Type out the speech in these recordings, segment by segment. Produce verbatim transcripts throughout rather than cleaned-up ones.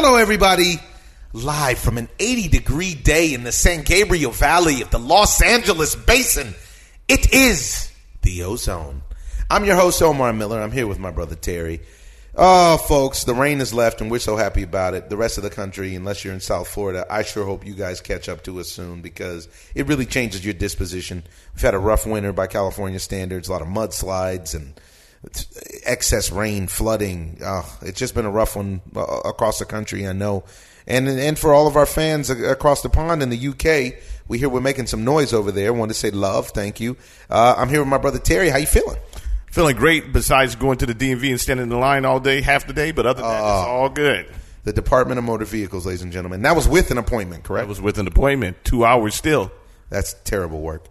Hello, everybody. Live from an eighty-degree day in the San Gabriel Valley of the Los Angeles Basin, it is the Ozone. I'm your host, Omar Miller. I'm here with my brother, Terry. Oh, folks, the rain has left, and we're so happy about it. The rest of the country, unless you're in South Florida, I sure hope you guys catch up to us soon because it really changes your disposition. We've had a rough winter by California standards, a lot of mudslides and excess rain, flooding. Oh, it's just been a rough one across the country, I know. And and for all of our fans across the pond in the U K, we hear we're making some noise over there. I want to say love, thank you. Uh, I'm here with my brother, Terry. How you feeling? Feeling great besides going to the D M V and standing in the line all day, half the day. But other than that, uh, it's all good. The Department of Motor Vehicles, ladies and gentlemen. That was with an appointment, correct? That was with an appointment. Two hours still. That's terrible work.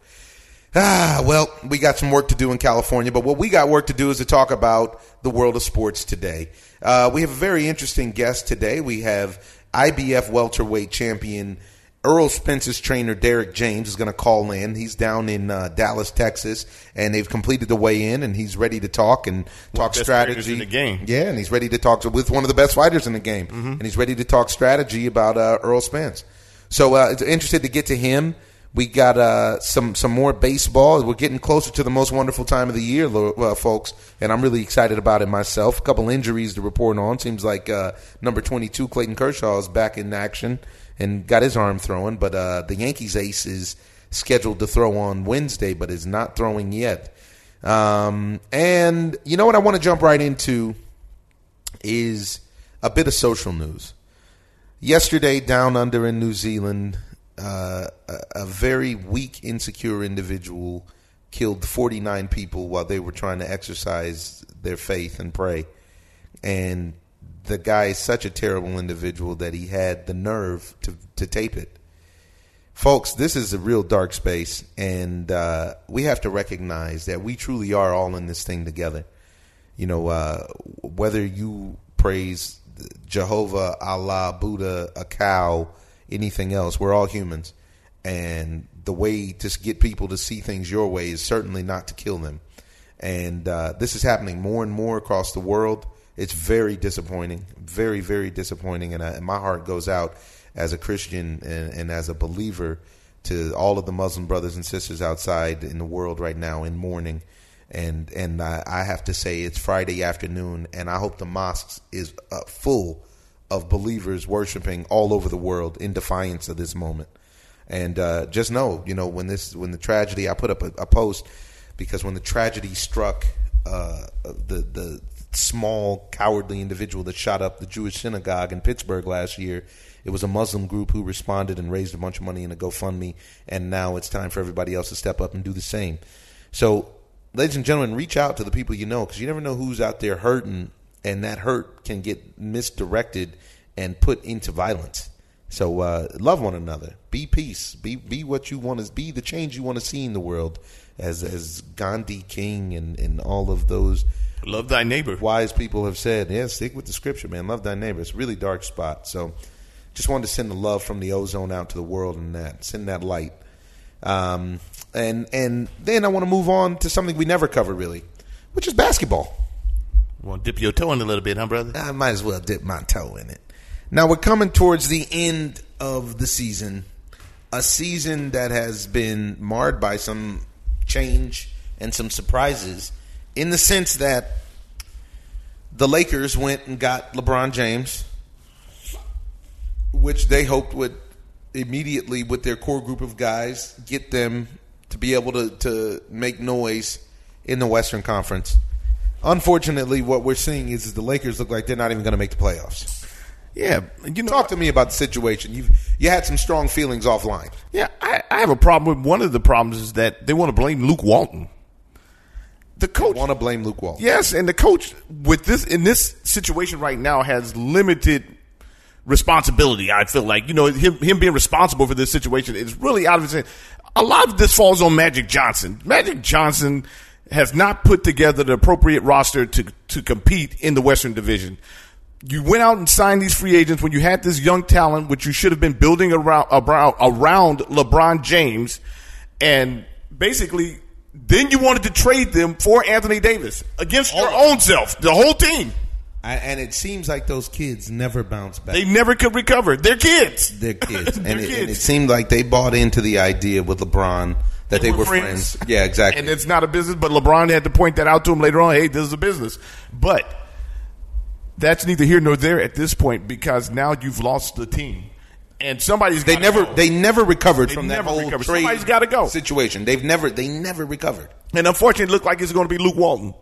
Ah, well, we got some work to do in California, but what we got work to do is to talk about the world of sports today. Uh, we have a very interesting guest today. We have I B F welterweight champion Errol Spence's trainer, Derrick James, is going to call in. He's down in uh, Dallas, Texas, and they've completed the weigh-in, and he's ready to talk and talk strategy. In the game. Yeah, and he's ready to talk with one of the best fighters in the game, mm-hmm. and he's ready to talk strategy about uh, Errol Spence. So uh, it's interested to get to him. We got uh, some, some more baseball. We're getting closer to the most wonderful time of the year, uh, folks, and I'm really excited about it myself. A couple injuries to report on. Seems like uh, number twenty-two, Clayton Kershaw, is back in action and got his arm throwing. But uh, the Yankees ace is scheduled to throw on Wednesday but is not throwing yet. Um, and you know what I want to jump right into is a bit of social news. Yesterday, down under in New Zealand, Uh, a, a very weak, insecure individual killed forty-nine people while they were trying to exercise their faith and pray. And the guy is such a terrible individual that he had the nerve to, to tape it. Folks, this is a real dark space, and uh, we have to recognize that we truly are all in this thing together. You know, uh, whether you praise Jehovah, Allah, Buddha, a cow, anything else, we're all humans, and the way to get people to see things your way is certainly not to kill them. And uh, this is happening more and more across the world. It's very disappointing, very, very disappointing, and, I, and my heart goes out as a Christian and, and as a believer to all of the Muslim brothers and sisters outside in the world right now in mourning. And, and I, I have to say it's Friday afternoon, and I hope the mosques is uh, full of believers worshiping all over the world in defiance of this moment. And uh, just know, you know, when this, when the tragedy, I put up a, a post because when the tragedy struck uh, the the small cowardly individual that shot up the Jewish synagogue in Pittsburgh last year, it was a Muslim group who responded and raised a bunch of money in a GoFundMe. And now it's time for everybody else to step up and do the same. So, ladies and gentlemen, reach out to the people you know, because you never know who's out there hurting. And that hurt can get misdirected and put into violence. So uh, love one another. Be peace. Be be what you want to be. The change you want to see in the world, as as Gandhi, King, and, and all of those. Love thy neighbor. Wise people have said, yeah, stick with the scripture, man. Love thy neighbor. It's a really dark spot. So just wanted to send the love from the Ozone out to the world and that send that light. Um, and and then I want to move on to something we never cover really, which is basketball. Want to dip your toe in a little bit, huh, brother? I might as well dip my toe in it. Now, we're coming towards the end of the season, a season that has been marred by some change and some surprises in the sense that the Lakers went and got LeBron James, which they hoped would immediately, with their core group of guys, get them to be able to, to make noise in the Western Conference. Unfortunately, what we're seeing is, is the Lakers look like they're not even going to make the playoffs. Yeah, you know, talk to me about the situation. You you had some strong feelings offline. Yeah, I, I have a problem with one of the problems is that they want to blame Luke Walton. The coach want to blame Luke Walton. Yes, and the coach with this in this situation right now has limited responsibility. I feel like you know him him being responsible for this situation is really out of his hand. A lot of this falls on Magic Johnson. Magic Johnson has not put together the appropriate roster to, to compete in the Western Division. You went out and signed these free agents when you had this young talent, which you should have been building around, around, around LeBron James. And basically, then you wanted to trade them for Anthony Davis against your own self, the whole team. I, and it seems like those kids never bounce back. They never could recover. They're kids. They're kids. They're and, it, kids. And it seemed like they bought into the idea with LeBron that they, they were, were friends. friends. Yeah, exactly. And it's not a business, but LeBron had to point that out to him later on. Hey, this is a business. But that's neither here nor there at this point because now you've lost the team. And somebody's they never go. they never recovered they from never that whole recovered. trade Somebody's gotta go. situation. They've never they never recovered. And unfortunately, it looks like it's going to be Luke Walton.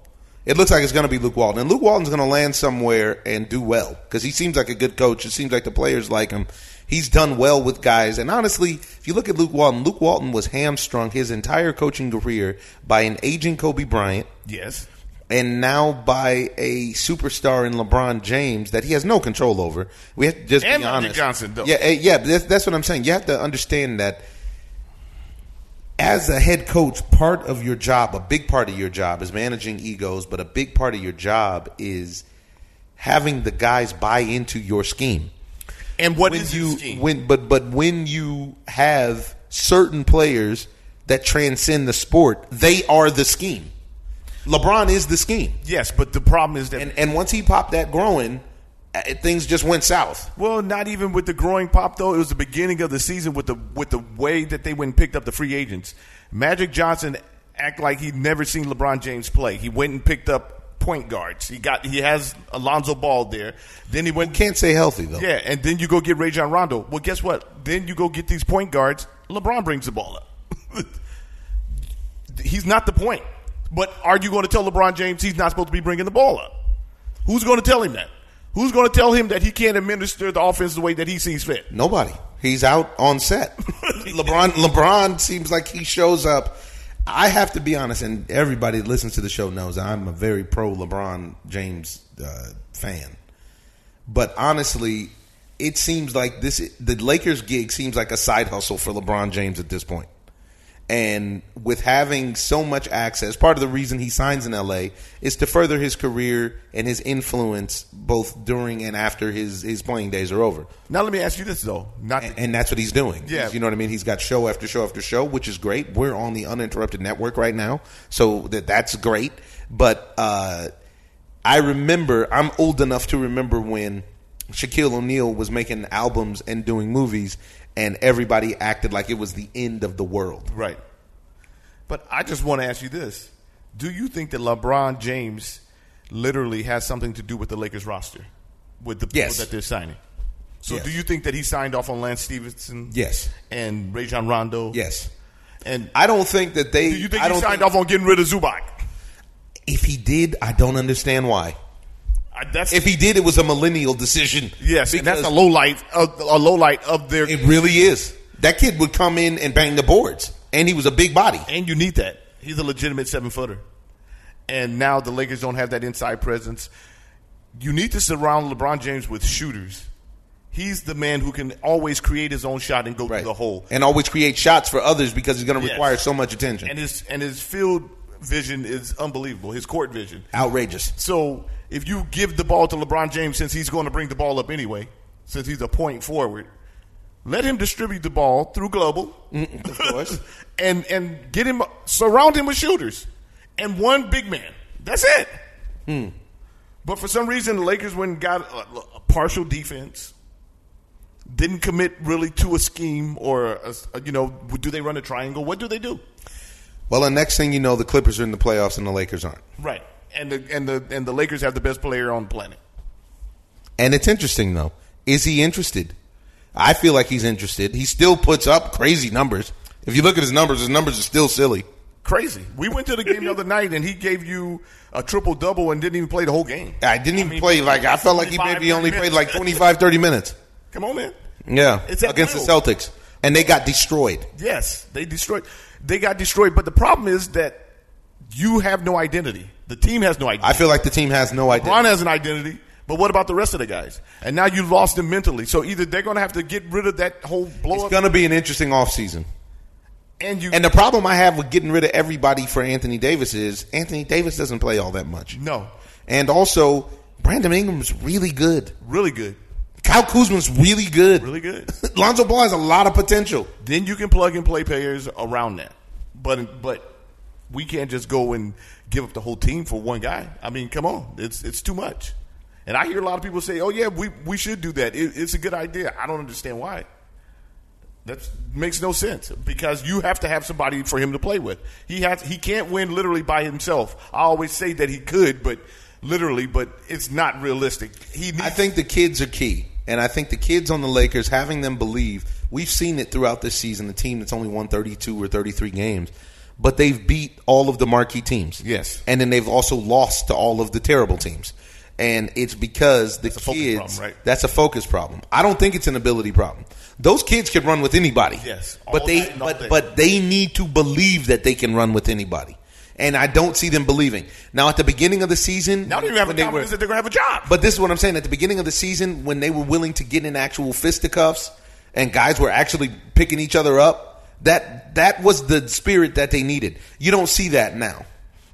It looks like it's going to be Luke Walton. And Luke Walton's going to land somewhere and do well because he seems like a good coach. It seems like the players like him. He's done well with guys. And honestly, if you look at Luke Walton, Luke Walton was hamstrung his entire coaching career by an aging Kobe Bryant. Yes. And now by a superstar in LeBron James that he has no control over. We have to just and be honest. Magic Johnson, though. Yeah, yeah, that's, that's what I'm saying. You have to understand that as a head coach, part of your job, a big part of your job is managing egos, but a big part of your job is having the guys buy into your scheme. And what when is you, your scheme? When, but, but when you have certain players that transcend the sport, they are the scheme. LeBron is the scheme. Yes, but the problem is that... And, and once he popped that growing, things just went south. Well, not even with the growing pop, though. It was the beginning of the season with the with the way that they went and picked up the free agents. Magic Johnson act like he'd never seen LeBron James play. He went and picked up point guards. He got he has Alonzo Ball there. Then he went... You can't stay healthy, though. Yeah, and then you go get Rajon Rondo. Well, guess what? Then you go get these point guards. LeBron brings the ball up. He's not the point. But are you going to tell LeBron James he's not supposed to be bringing the ball up? Who's going to tell him that? Who's going to tell him that he can't administer the offense the way that he sees fit? Nobody. He's out on set. LeBron LeBron seems like he shows up. I have to be honest, and everybody that listens to the show knows I'm a very pro LeBron James uh, fan. But honestly, it seems like this the Lakers gig seems like a side hustle for LeBron James at this point. And with having so much access, part of the reason he signs in L A is to further his career and his influence both during and after his, his playing days are over. Now let me ask you this, though. Not and, and that's what he's doing. Yeah. You know what I mean? He's got show after show after show, which is great. We're on the Uninterrupted Network right now, so that that's great. But uh, I remember, I'm old enough to remember when Shaquille O'Neal was making albums and doing movies, and everybody acted like it was the end of the world. Right. But I just want to ask you this. Do you think that LeBron James literally has something to do with the Lakers roster? With the people yes. that they're signing? So yes. do you think that he signed off on Lance Stevenson? Yes. And Rajon Rondo? Yes. And I don't think that they... Do you think I he signed think, off on getting rid of Zubac? If he did, I don't understand why. I, that's, if he did, it was a millennial decision. Yes, and that's a low light, a, a low light of their. It really is. That kid would come in and bang the boards, and he was a big body. And you need that. He's a legitimate seven footer. And now the Lakers don't have that inside presence. You need to surround LeBron James with shooters. He's the man who can always create his own shot and go right. through the hole, and always create shots for others because he's going to yes. require so much attention. And his and his field vision is unbelievable. His court vision, outrageous. So if you give the ball to LeBron James, since he's going to bring the ball up anyway, since he's a point forward, let him distribute the ball through global, of course, and and get him surround him with shooters and one big man. That's it. Hmm. But for some reason, the Lakers went and got a, a partial defense. Didn't commit really to a scheme or a, a, you know, do they run a triangle? What do they do? Well, the next thing you know, the Clippers are in the playoffs and the Lakers aren't. Right. And the and the and the Lakers have the best player on the planet. And it's interesting though. Is he interested? I feel like he's interested. He still puts up crazy numbers. If you look at his numbers, his numbers are still silly. Crazy. We went to the game the other night and he gave you a triple double and didn't even play the whole game. I didn't even I mean, play like I felt like he maybe only minutes. played like twenty-five, thirty minutes. Come on, man. Yeah. It's against middle. the Celtics. And they got destroyed. Yes, they destroyed. They got destroyed, but the problem is that you have no identity. The team has no identity. I feel like the team has no identity. LeBron has an identity, but what about the rest of the guys? And now you lost them mentally. So either they're going to have to get rid of that whole blow-up. It's going to be an interesting offseason. And you and the problem I have with getting rid of everybody for Anthony Davis is Anthony Davis doesn't play all that much. No. And also, Brandon Ingram's really good. Really good. Kyle Kuzma's really good. Really good. Lonzo Ball has a lot of potential. Then you can plug and play players around that. But but we can't just go and give up the whole team for one guy. I mean, come on. It's it's too much. And I hear a lot of people say, oh, yeah, we, we should do that. It, it's a good idea. I don't understand why. That makes no sense, because you have to have somebody for him to play with. He has he can't win literally by himself. I always say that he could, but literally, but it's not realistic. He needs- I think the kids are key, and I think the kids on the Lakers, having them believe, we've seen it throughout this season, the team that's only won thirty-two or thirty-three games, but they've beat all of the marquee teams. Yes. And then they've also lost to all of the terrible teams. And it's because the that's kids, a problem, right? That's a focus problem. I don't think it's an ability problem. Those kids can run with anybody. Yes. But they but, but they need to believe that they can run with anybody. And I don't see them believing. Now, at the beginning of the season. Now they don't have the confidence that they're going to have a job. But this is what I'm saying. At the beginning of the season, when they were willing to get in actual fisticuffs and guys were actually picking each other up, that that was the spirit that they needed. You don't see that now.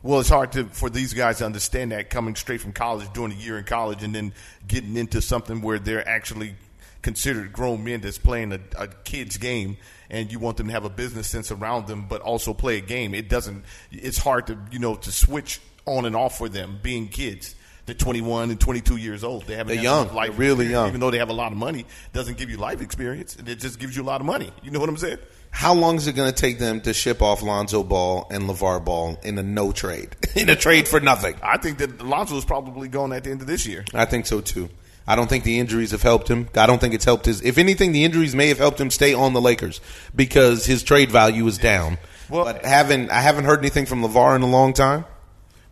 Well, it's hard to, for these guys to understand that coming straight from college, doing a year in college, and then getting into something where they're actually considered grown men that's playing a, a kid's game, and you want them to have a business sense around them but also play a game. It doesn't – it's hard to, you know, to switch on and off for them being kids. They're twenty-one and twenty-two years old. They haven't They're young. Enough life They're really young. Even though they have a lot of money, it doesn't give you life experience. It just gives you a lot of money. You know what I'm saying? How long is it going to take them to ship off Lonzo Ball and LeVar Ball in a no trade, in a trade for nothing? I think that Lonzo is probably gone at the end of this year. I think so, too. I don't think the injuries have helped him. I don't think it's helped his – if anything, the injuries may have helped him stay on the Lakers because his trade value is down. Well, but haven't, I haven't heard anything from LeVar in a long time.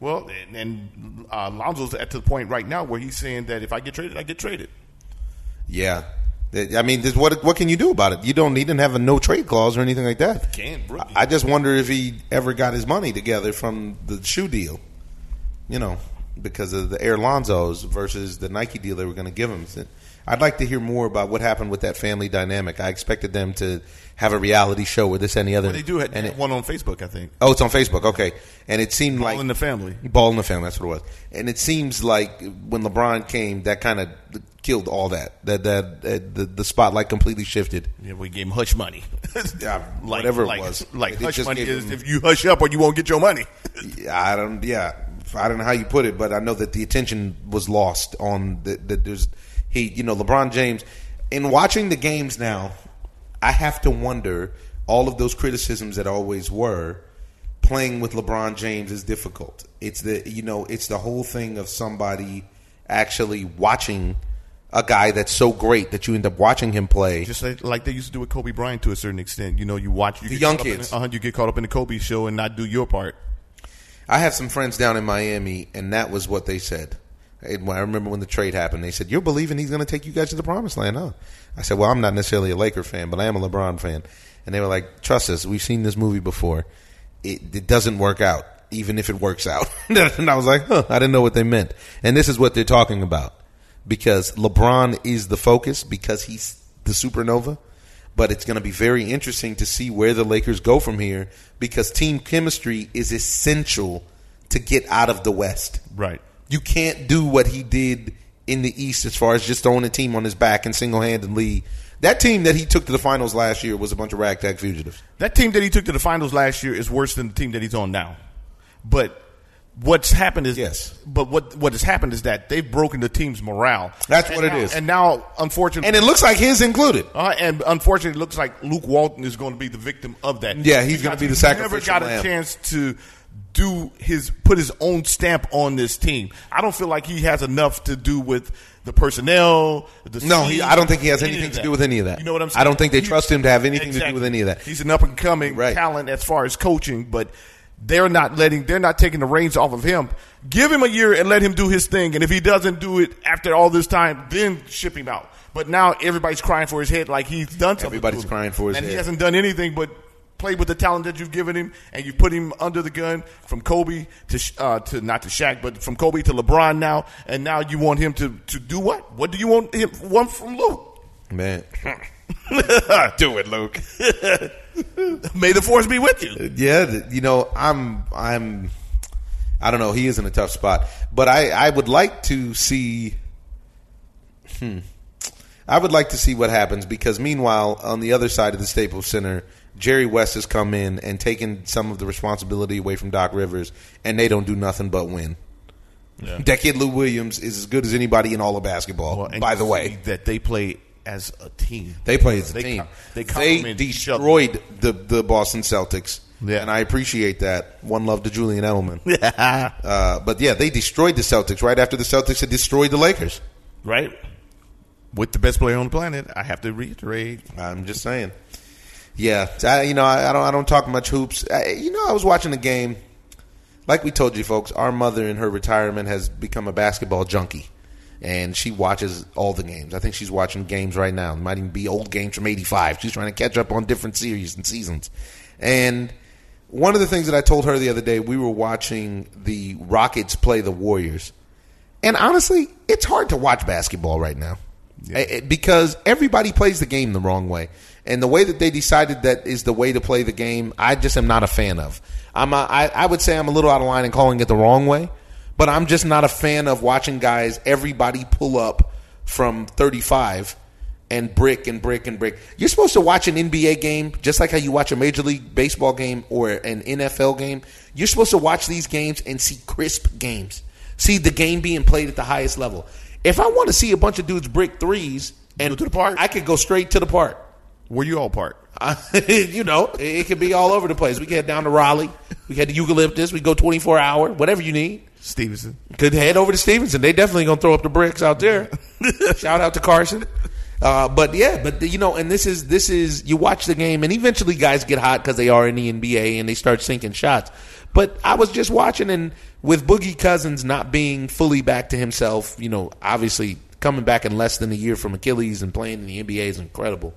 Well, and, and uh, Lonzo's at the point right now where he's saying that if I get traded, I get traded. Yeah. I mean, this, what what can you do about it? You don't need to have a no-trade clause or anything like that. You can, bro. I just wonder if he ever got his money together from the shoe deal, you know, because of the Air Lonzos versus the Nike deal they were going to give him. I'd like to hear more about what happened with that family dynamic. I expected them to have a reality show with this and the other. Well, they do have and it, one on Facebook, I think. Oh, it's on Facebook. Okay. And it seemed Ball like. Ball in the Family. Ball in the Family. That's what it was. And it seems like when LeBron came, that kind of killed all that. That, that, that the, the spotlight completely shifted. Yeah, we gave him hush money. Yeah, like, whatever like, it was. Like it hush money is him, if you hush up or you won't get your money. I don't, yeah. I don't know how you put it, but I know that the attention was lost on the, that there's. He, you know, LeBron James, in watching the games now, I have to wonder, all of those criticisms that always were, playing with LeBron James is difficult. It's the, you know, it's the whole thing of somebody actually watching a guy that's so great that you end up watching him play. Just like, like they used to do with Kobe Bryant to a certain extent. You know, you watch you the young kids. In, uh, you get caught up in the Kobe show and not do your part. I have some friends down in Miami, and that was what they said. I remember when the trade happened, they said, you're believing he's going to take you guys to the promised land, huh? I said, well, I'm not necessarily a Laker fan, but I am a LeBron fan. And they were like, trust us, we've seen this movie before. It, it doesn't work out, even if it works out. And I was like, huh, I didn't know what they meant. And this is what they're talking about. Because LeBron is the focus, because he's the supernova. But it's going to be very interesting to see where the Lakers go from here, because team chemistry is essential to get out of the West. Right. You can't do what he did in the East as far as just throwing a team on his back and single-handedly. That team that he took to the finals last year was a bunch of ragtag fugitives. That team that he took to the finals last year is worse than the team that he's on now. But what's happened is yes. But what what has happened is that they've broken the team's morale. That's and what now, it is. And now, unfortunately, and it looks like his included. Uh, and unfortunately, it looks like Luke Walton is going to be the victim of that. Yeah, he's, he's going to be the sacrificial lamb. He never got lamb. a chance to. Do his put his own stamp on this team. I don't feel like he has enough to do with the personnel. The no, he, I don't think he has anything to do with any of that. You know what I'm saying? I don't think they he, trust him to have anything exactly. to do with any of that. He's an up and coming right. talent as far as coaching, but they're not letting. They're not taking the reins off of him. Give him a year and let him do his thing. And if he doesn't do it after all this time, then ship him out. But now everybody's crying for his head, like he's done something. Everybody's crying for his and head, and he hasn't done anything but. Play with the talent that you've given him, and you put him under the gun from Kobe to uh, to not to Shaq, but from Kobe to LeBron now, and now you want him to, to do what? What do you want him want from Luke? Man, do it, Luke. May the force be with you. Yeah, you know I'm I'm I don't know. He is in a tough spot, but I, I would like to see. Hmm, I would like to see what happens, because meanwhile on the other side of the Staples Center. Jerry West has come in and taken some of the responsibility away from Doc Rivers, and they don't do nothing but win. Yeah. That kid Lou Williams is as good as anybody in all of basketball, well, by the way. That they play as a team. They play as a they team. Com- they, they destroyed the, the Boston Celtics, yeah. and I appreciate that. One love to Julian Edelman. uh, but, yeah, they destroyed the Celtics right after the Celtics had destroyed the Lakers. Right. With the best player on the planet, I have to reiterate. I'm just saying. Yeah, I, you know, I, I don't I don't talk much hoops. I, you know, I was watching the game. Like we told you, folks, our mother in her retirement has become a basketball junkie, and she watches all the games. I think she's watching games right now. It might even be old games from eighty-five. She's trying to catch up on different series and seasons. And one of the things that I told her the other day, we were watching the Rockets play the Warriors. And honestly, it's hard to watch basketball right now. Yeah. Because everybody plays the game the wrong way. And the way that they decided that is the way to play the game, I just am not a fan of. I'm a, I, I would say I'm a little out of line in calling it the wrong way, but I'm just not a fan of watching guys, everybody pull up from thirty-five and brick and brick and brick. You're supposed to watch an N B A game just like how you watch a Major League Baseball game or an N F L game. You're supposed to watch these games and see crisp games. See the game being played at the highest level. If I want to see a bunch of dudes brick threes and to the park, I could go straight to the park. Where you all park? Uh, you know, it could be all over the place. We could head down to Raleigh. We could head to Eucalyptus. We go twenty-four hour, whatever you need. Stevenson. Could head over to Stevenson. They definitely going to throw up the bricks out there. Shout out to Carson. Uh, but, yeah, but, you know, and this is, this is you watch the game, and eventually guys get hot because they are in the N B A and they start sinking shots. But I was just watching, and with Boogie Cousins not being fully back to himself, you know, obviously coming back in less than a year from Achilles and playing in the N B A is incredible.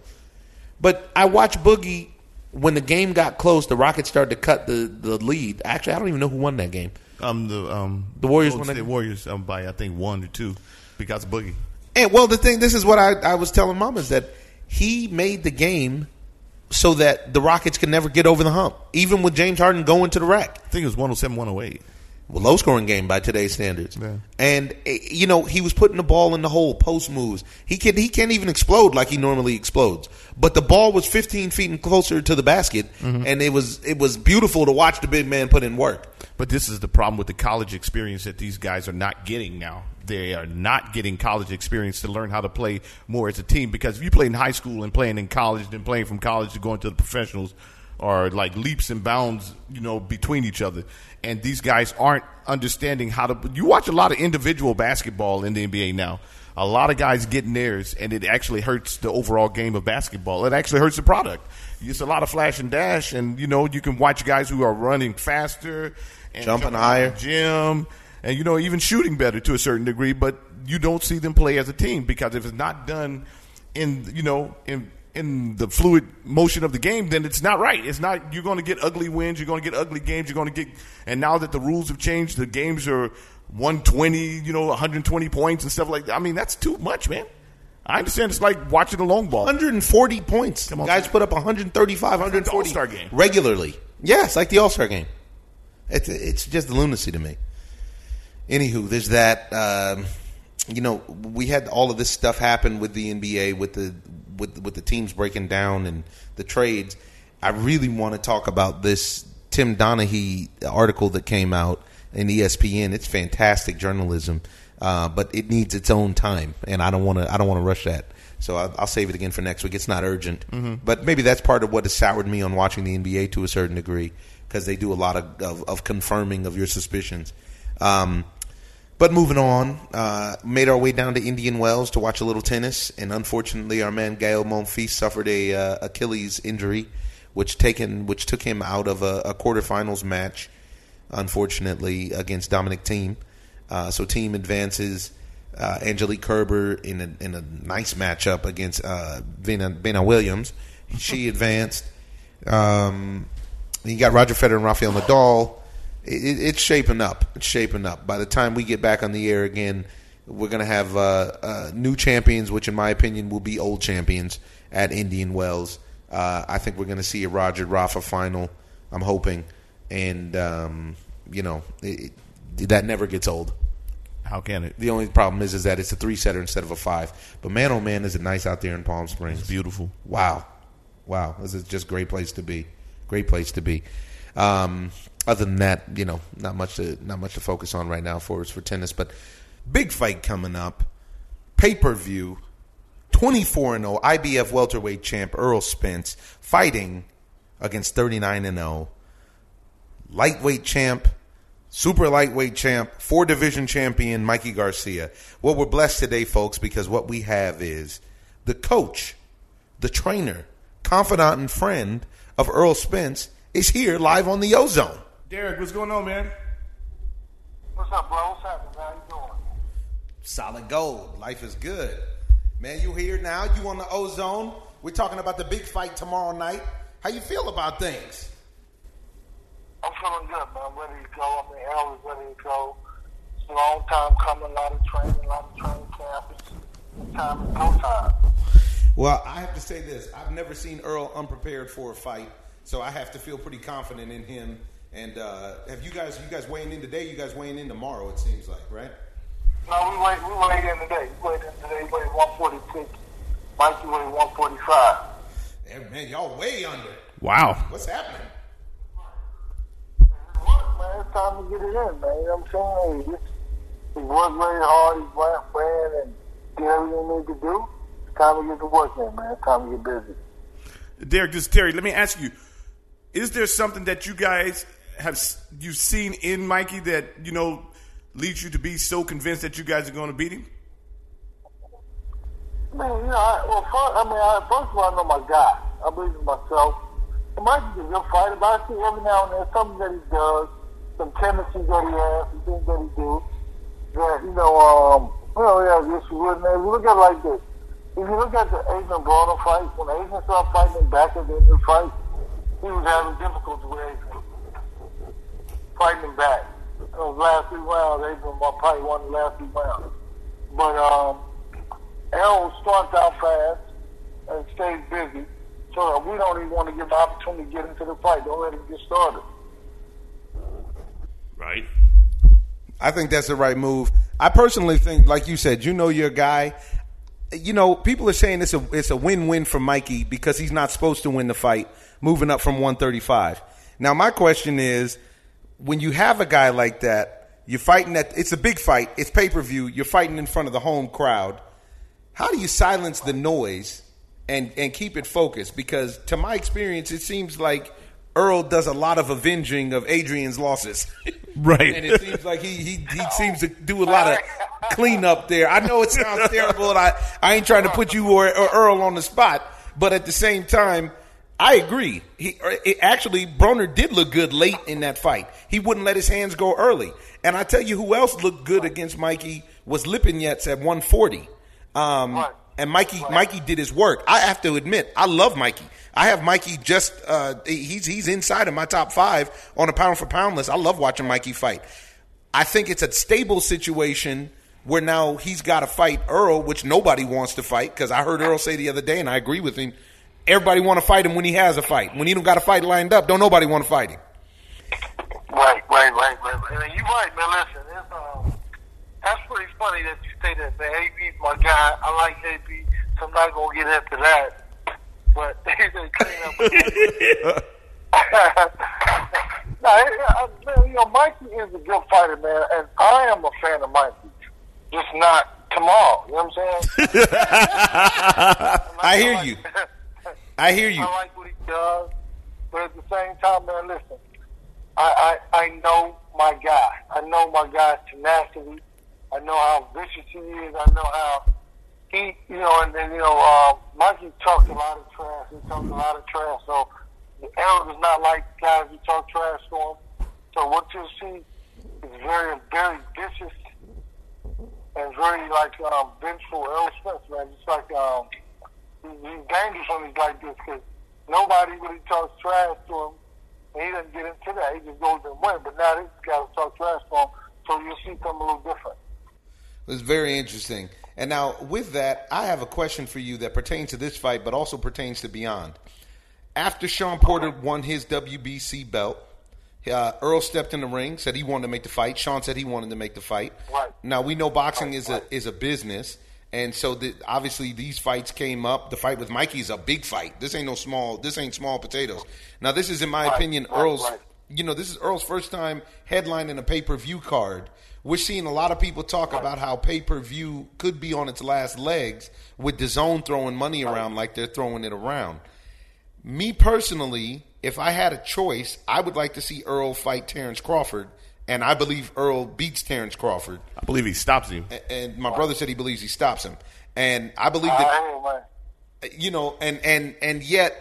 But I watched Boogie when the game got close. The Rockets started to cut the, the lead. Actually, I don't even know who won that game. Um, the um, the Warriors won that. Warriors um, by I think one or two because of Boogie. And well, the thing this is what I, I was telling Mama is that he made the game so that the Rockets could never get over the hump, even with James Harden going to the rack. I think it was one oh seven, one oh eight. Well, low-scoring game by today's standards. Yeah. And, you know, he was putting the ball in the hole, post moves. He, can, he can't even explode like he normally explodes. But the ball was fifteen feet and closer to the basket, mm-hmm. and it was it was beautiful to watch the big man put in work. But this is the problem with the college experience that these guys are not getting now. They are not getting college experience to learn how to play more as a team. Because if you play in high school and playing in college, then playing from college to going to the professionals are like leaps and bounds, you know, between each other. And these guys aren't understanding how to – you watch a lot of individual basketball in the N B A now. A lot of guys getting theirs, and it actually hurts the overall game of basketball. It actually hurts the product. It's a lot of flash and dash, and, you know, you can watch guys who are running faster and jumping higher, gym, and, you know, even shooting better to a certain degree, but you don't see them play as a team because if it's not done in, you know, in – in the fluid motion of the game, then it's not right. It's not, you're going to get ugly wins. You're going to get ugly games. You're going to get, and now that the rules have changed, the games are one twenty, you know, one hundred twenty points and stuff like that. I mean, that's too much, man. I understand it's like watching the long ball. one hundred forty points. Come on, guys man. Put up one thirty-five, one forty All-Star game. Regularly. Yeah, it's like the All-Star game. It's, it's just lunacy to me. Anywho, there's that, um, you know, we had all of this stuff happen with the N B A, with the, With, with the teams breaking down and the trades. I really want to talk about this Tim Donaghy article that came out in E S P N. It's fantastic journalism, uh, but it needs its own time, and I don't want to. I don't want to rush that. So I'll, I'll save it again for next week. It's not urgent, mm-hmm. but maybe that's part of what has soured me on watching the N B A to a certain degree because they do a lot of, of, of confirming of your suspicions. Um, But moving on, uh, made our way down to Indian Wells to watch a little tennis, and unfortunately, our man Gael Monfils suffered a uh, Achilles injury, which taken which took him out of a, a quarterfinals match. Unfortunately, against Dominic Thiem, uh, so Thiem advances. Uh, Angelique Kerber in a, in a nice matchup against uh, Venna, Venna Williams, she advanced. Um, you got Roger Federer and Rafael Nadal. It, it's shaping up. It's shaping up. By the time we get back on the air again, we're going to have uh, uh, new champions, which in my opinion will be old champions at Indian Wells. Uh, I think we're going to see a Roger Rafa final, I'm hoping. And, um, you know, it, it, that never gets old. How can it? The only problem is, is that it's a three-setter instead of a five. But man, oh man, is it nice out there in Palm Springs. It's beautiful. Wow. Wow. This is just a great place to be. Great place to be. Um, other than that, you know, not much to not much to focus on right now for us for tennis. But big fight coming up, pay per view, twenty four and zero I B F welterweight champ Errol Spence fighting against thirty nine and zero lightweight champ, super lightweight champ, four division champion Mikey Garcia. Well, we're blessed today, folks, because what we have is the coach, the trainer, confidant, and friend of Errol Spence is here live on the Ozone. Derrick, what's going on, man? What's up, bro? What's happening, man? How you doing? Solid gold. Life is good. Man, you here now. You on the Ozone. We're talking about the big fight tomorrow night. How you feel about things? I'm feeling good, man. I'm ready to go. I mean, Errol is ready to go. It's a long time coming. A lot of training, a lot of training camp. It's time is go time. Well, I have to say this. I've never seen Errol unprepared for a fight, so I have to feel pretty confident in him. And uh, have you guys you guys weighing in today? You guys weighing in tomorrow, it seems like, right? No, we weighed we weighed in today. We weighed in today. We weighed one forty-six. Mikey weighed one forty-five. Yeah, man, y'all way under. Wow. What's happening? Man, it's time to get it in, man. You know what I'm saying? He worked very hard. He ran, ran and did everything he needed to do. It's time to get to work in, man. It's time to get busy. Derrick, this is Terry. Let me ask you, is there something that you guys have you've seen in Mikey that, you know, leads you to be so convinced that you guys are going to beat him? Man, you know, I, well, first, I mean, I, first of all, I know my guy. I believe in myself. Mikey's a good fighter, but I see every now and then something that he does, some tendencies that he has, some things that he do, that, you know, um, you know, he has issues with. If you look at it like this, if you look at the Adrien Broner fight, when Adrien started fighting back at the end of the fight, he was having difficulty with Adrien. Fighting him back. Those last three rounds, Adrien probably won the last three rounds. But um, Errol starts out fast and stays busy, so we don't even want to give the opportunity to get into the fight. Don't let him get started. Right. I think that's the right move. I personally think, like you said, you know your guy. You know, people are saying it's a it's a win-win for Mikey because he's not supposed to win the fight, moving up from one thirty-five. Now, my question is, when you have a guy like that, you're fighting that. It's a big fight. It's pay-per-view. You're fighting in front of the home crowd. How do you silence the noise and, and keep it focused? Because to my experience, it seems like Errol does a lot of avenging of Adrian's losses. Right. And it seems like he he, he seems to do a lot of cleanup there. I know it sounds terrible, and I, I ain't trying to put you or, or Errol on the spot, but at the same time, I agree. He it, Actually, Broner did look good late in that fight. He wouldn't let his hands go early. And I tell you who else looked good against Mikey was Lipinets at one forty. Um right. And Mikey, right. Mikey did his work. I have to admit, I love Mikey. I have Mikey just uh, he's he's inside of my top five on a pound for pound list. I love watching Mikey fight. I think it's a stable situation where now he's got to fight Errol, which nobody wants to fight because I heard Errol say the other day, and I agree with him. Everybody want to fight him when he has a fight. When he don't got a fight lined up, don't nobody want to fight him. Right, right, right, right. right. You're right, man. Listen, it's, um, that's pretty funny that you say that. Man, A B's my guy. I like A B, so I'm not gonna get into that. But they clean up. No, you know, Mikey is a good fighter, man, and I am a fan of Mikey. Just not tomorrow. You know what I'm saying? I hear you. I hear you. I like what he does, but at the same time, man, listen, I I, I know my guy. I know my guy's tenacity. I know how vicious he is. I know how. He, you know, and then, you know, uh, Mikey talked a lot of trash. He talked a lot of trash. So, Errol is not like guys who talk trash to him. So, what you'll see is very, very vicious and very, like, um, vengeful Errol Spence, man. It's like, um, he's dangerous when he's like this because nobody really talks trash to him. And he doesn't get into that. He just goes and wins. But now this guy will talk trash to him. So, you'll see something a little different. It's very interesting. And now, with that, I have a question for you that pertains to this fight, but also pertains to beyond. After Shawn Porter won his W B C belt, uh, Errol stepped in the ring, said he wanted to make the fight. Shawn said he wanted to make the fight. Right. Now, we know boxing right. is a is a business, and so the, obviously these fights came up. The fight with Mikey is a big fight. This ain't no small. This ain't small potatoes. Now, this is, in my right. opinion, right. Earl's. Right. you know, this is Earl's first time headlining a pay-per-view card. We're seeing a lot of people talk about how pay-per-view could be on its last legs with D A Z N throwing money around like they're throwing it around. Me personally, if I had a choice, I would like to see Earl fight Terrence Crawford, and I believe Earl beats Terrence Crawford. I believe he stops him. And my brother said he believes he stops him. And I believe that, you know, and, and, and yet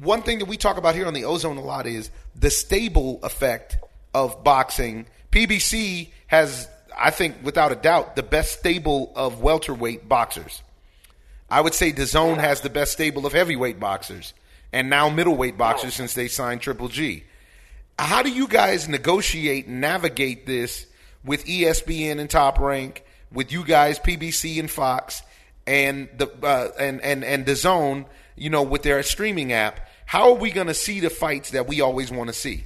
one thing that we talk about here on the Ozone a lot is the stable effect of boxing. P B C has, I think, without a doubt, the best stable of welterweight boxers. I would say D A Z N has the best stable of heavyweight boxers and now middleweight boxers since they signed Triple G. How do you guys negotiate and navigate this with E S P N and Top Rank, with you guys, P B C and Fox, and the uh, and and and D A Z N, you know, with their streaming app? How are we going to see the fights that we always want to see?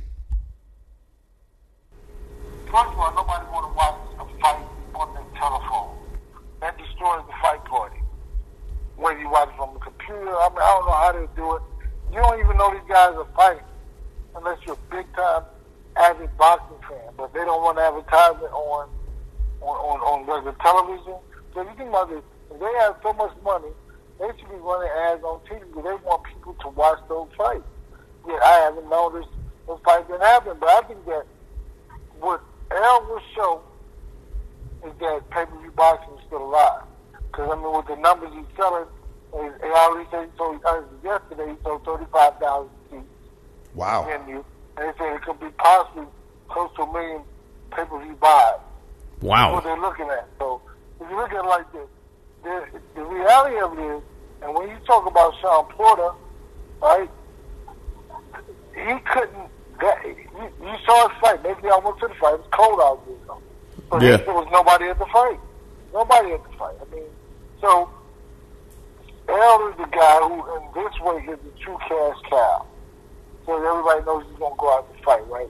First of all, nobody want to watch a fight on their telephone. That destroys the fight party. Whether you watch it from the computer, I mean, I don't know how they do it. You don't even know these guys are fighting unless you're a big-time avid boxing fan. But they don't want advertisement on on, on, on regular television. So if you think about this, if they have so much money, they should be running ads on T V because they want people to watch those fights. Yeah, I haven't noticed those fights that happen, but I think that what Errol will show is that pay-per-view boxing is still alive. Because, I mean, with the numbers he's selling, he already said he sold, uh, yesterday he sold thirty-five thousand seats. Wow. Venue, and they said it could be possibly close to a million pay-per-view buys. Wow. That's what they're looking at. So if you look at it like this, the, the reality of it is, and when you talk about Shawn Porter, right, he couldn't, that, you, you saw his fight. Maybe I went to the fight. It was cold out there. So. But yeah. There was nobody at the fight. Nobody at the fight. I mean, so Errol is the guy who, in this way, is the true cash cow. So everybody knows he's going to go out and fight, right?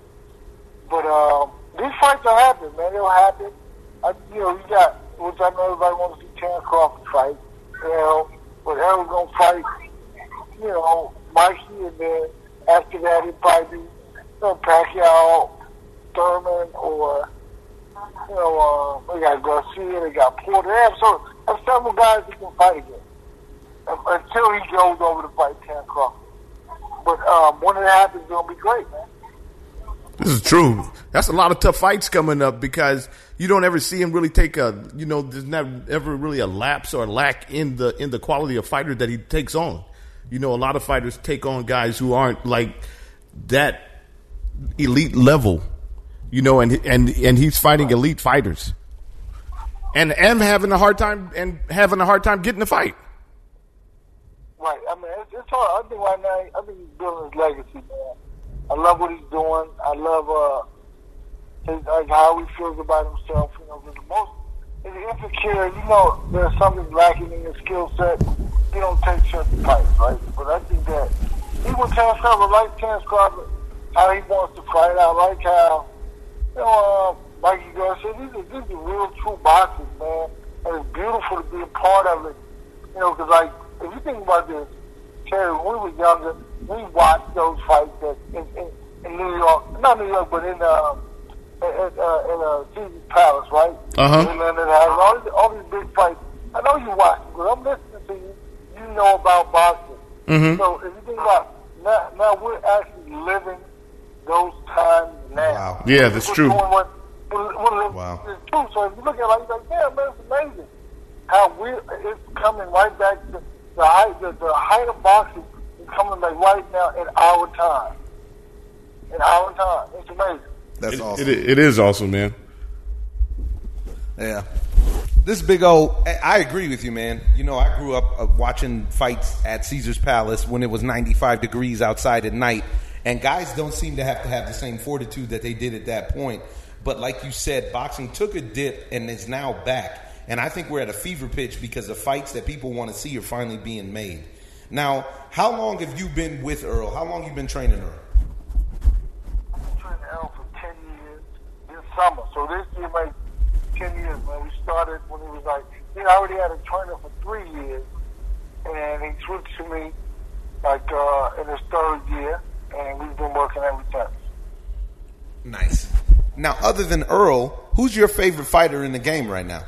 But um, these fights are happening, man. They'll happen. I, you know, you got, which I know everybody wants to see Terrence Crawford fight, Errol, but Errol's going to fight, you know, Mikey, and then after that, it'd probably be, you know, Pacquiao, Thurman, or, you know, uh, they got Garcia, they got Porter. They have, so, have several guys he can fight against until he goes over to fight Terrence Crawford. But um, one and a half is going to be great, man. This is true. That's a lot of tough fights coming up because you don't ever see him really take a, you know, there's not ever really a lapse or a lack in the in the quality of fighter that he takes on. You know, a lot of fighters take on guys who aren't like that elite level, you know, and and and he's fighting elite fighters, and and having a hard time and having a hard time getting the fight. Right. I mean, it's, it's hard. I think right now, I think he's building his legacy, man. I love what he's doing. I love uh, his, like how he feels about himself. You know, the most is insecure. You know, there's something lacking in your skill set. You don't take certain fights, right? But I think that he will Terrence Crawford, like Terrence Crawford, how he wants to fight. I like how, you know, uh, Mikey Garcia. This is this is real, true boxing, man. And it's beautiful to be a part of it. You know, because like if you think about this, Terry, when we were younger, we watched those fights that in, in, in New York, not New York, but in uh, in uh, in Caesar's uh, Palace, right? Uh-huh. And, and, and all, these, all these big fights. I know you watch them, because I'm listening to you. You know about boxing. Mm-hmm. So if you think about it, now, now we're actually living those times now. Wow. Yeah, that's we're true. What, we're, we're wow. It's true. So if you look at it, like, like yeah, man, it's amazing how we it's coming right back to the height. The, the height of boxing. Coming like right now in our time. In our time. It's amazing. That's it, awesome. It, it is awesome, man. Yeah. This big old, I agree with you, man. You know, I grew up watching fights at Caesar's Palace when it was ninety-five degrees outside at night. And guys don't seem to have to have the same fortitude that they did at that point. But like you said, boxing took a dip and is now back. And I think we're at a fever pitch because the fights that people want to see are finally being made. Now, how long have you been with Earl? How long have you been training Earl? I've been training Earl for ten years this summer. So this year makes ten years, man. We started when he was like, he already had a trainer for three years. And he switched to me like uh, in his third year. And we've been working ever since. Nice. Now, other than Errol, who's your favorite fighter in the game right now?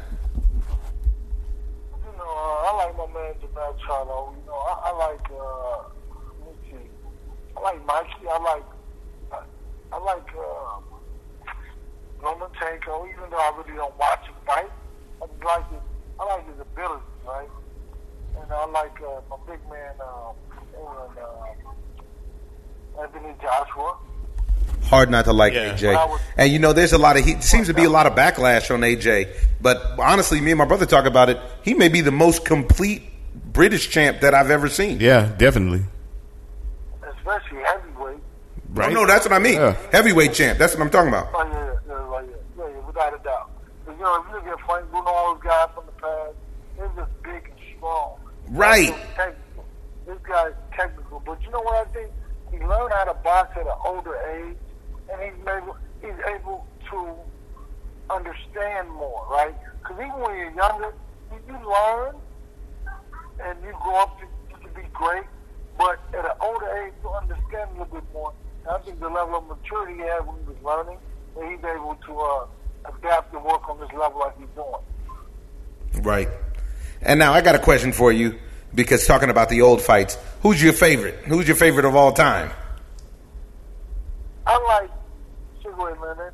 You know, uh, I like my man Jamal Charlo. You know, I, I like. Uh, let me see. I like Mikey. I like. I, I like uh, Lomachenko. Even though I really don't watch him fight, I just like his. I like his ability, right? And I like uh, my big man, uh, and, uh, Anthony Joshua. Hard not to like yeah. A J. And, you know, there's a lot of – he seems to be a lot of backlash on A J. But, honestly, me and my brother talk about it. He may be the most complete British champ that I've ever seen. Yeah, definitely. Especially heavyweight. Right. Oh, no, that's what I mean. Yeah. Heavyweight champ. That's what I'm talking about. Oh, yeah, yeah, yeah, yeah, yeah, without a doubt. But, you know, if you look at Frank, you know, all those guys from the past, they're just big and strong. Right. This guy's technical. But, you know what I think? He learned how to box at an older age, and he's able, he's able to understand more, right? Because even when you're younger, you, you learn, and you grow up to, to be great, but at an older age, you understand a little bit more. And I think the level of maturity he had when he was learning, that he's able to uh, adapt and work on this level like he's doing. Right. And now I got a question for you. Because talking about the old fights, who's your favorite? Who's your favorite of all time? I like Sugar Ray Leonard.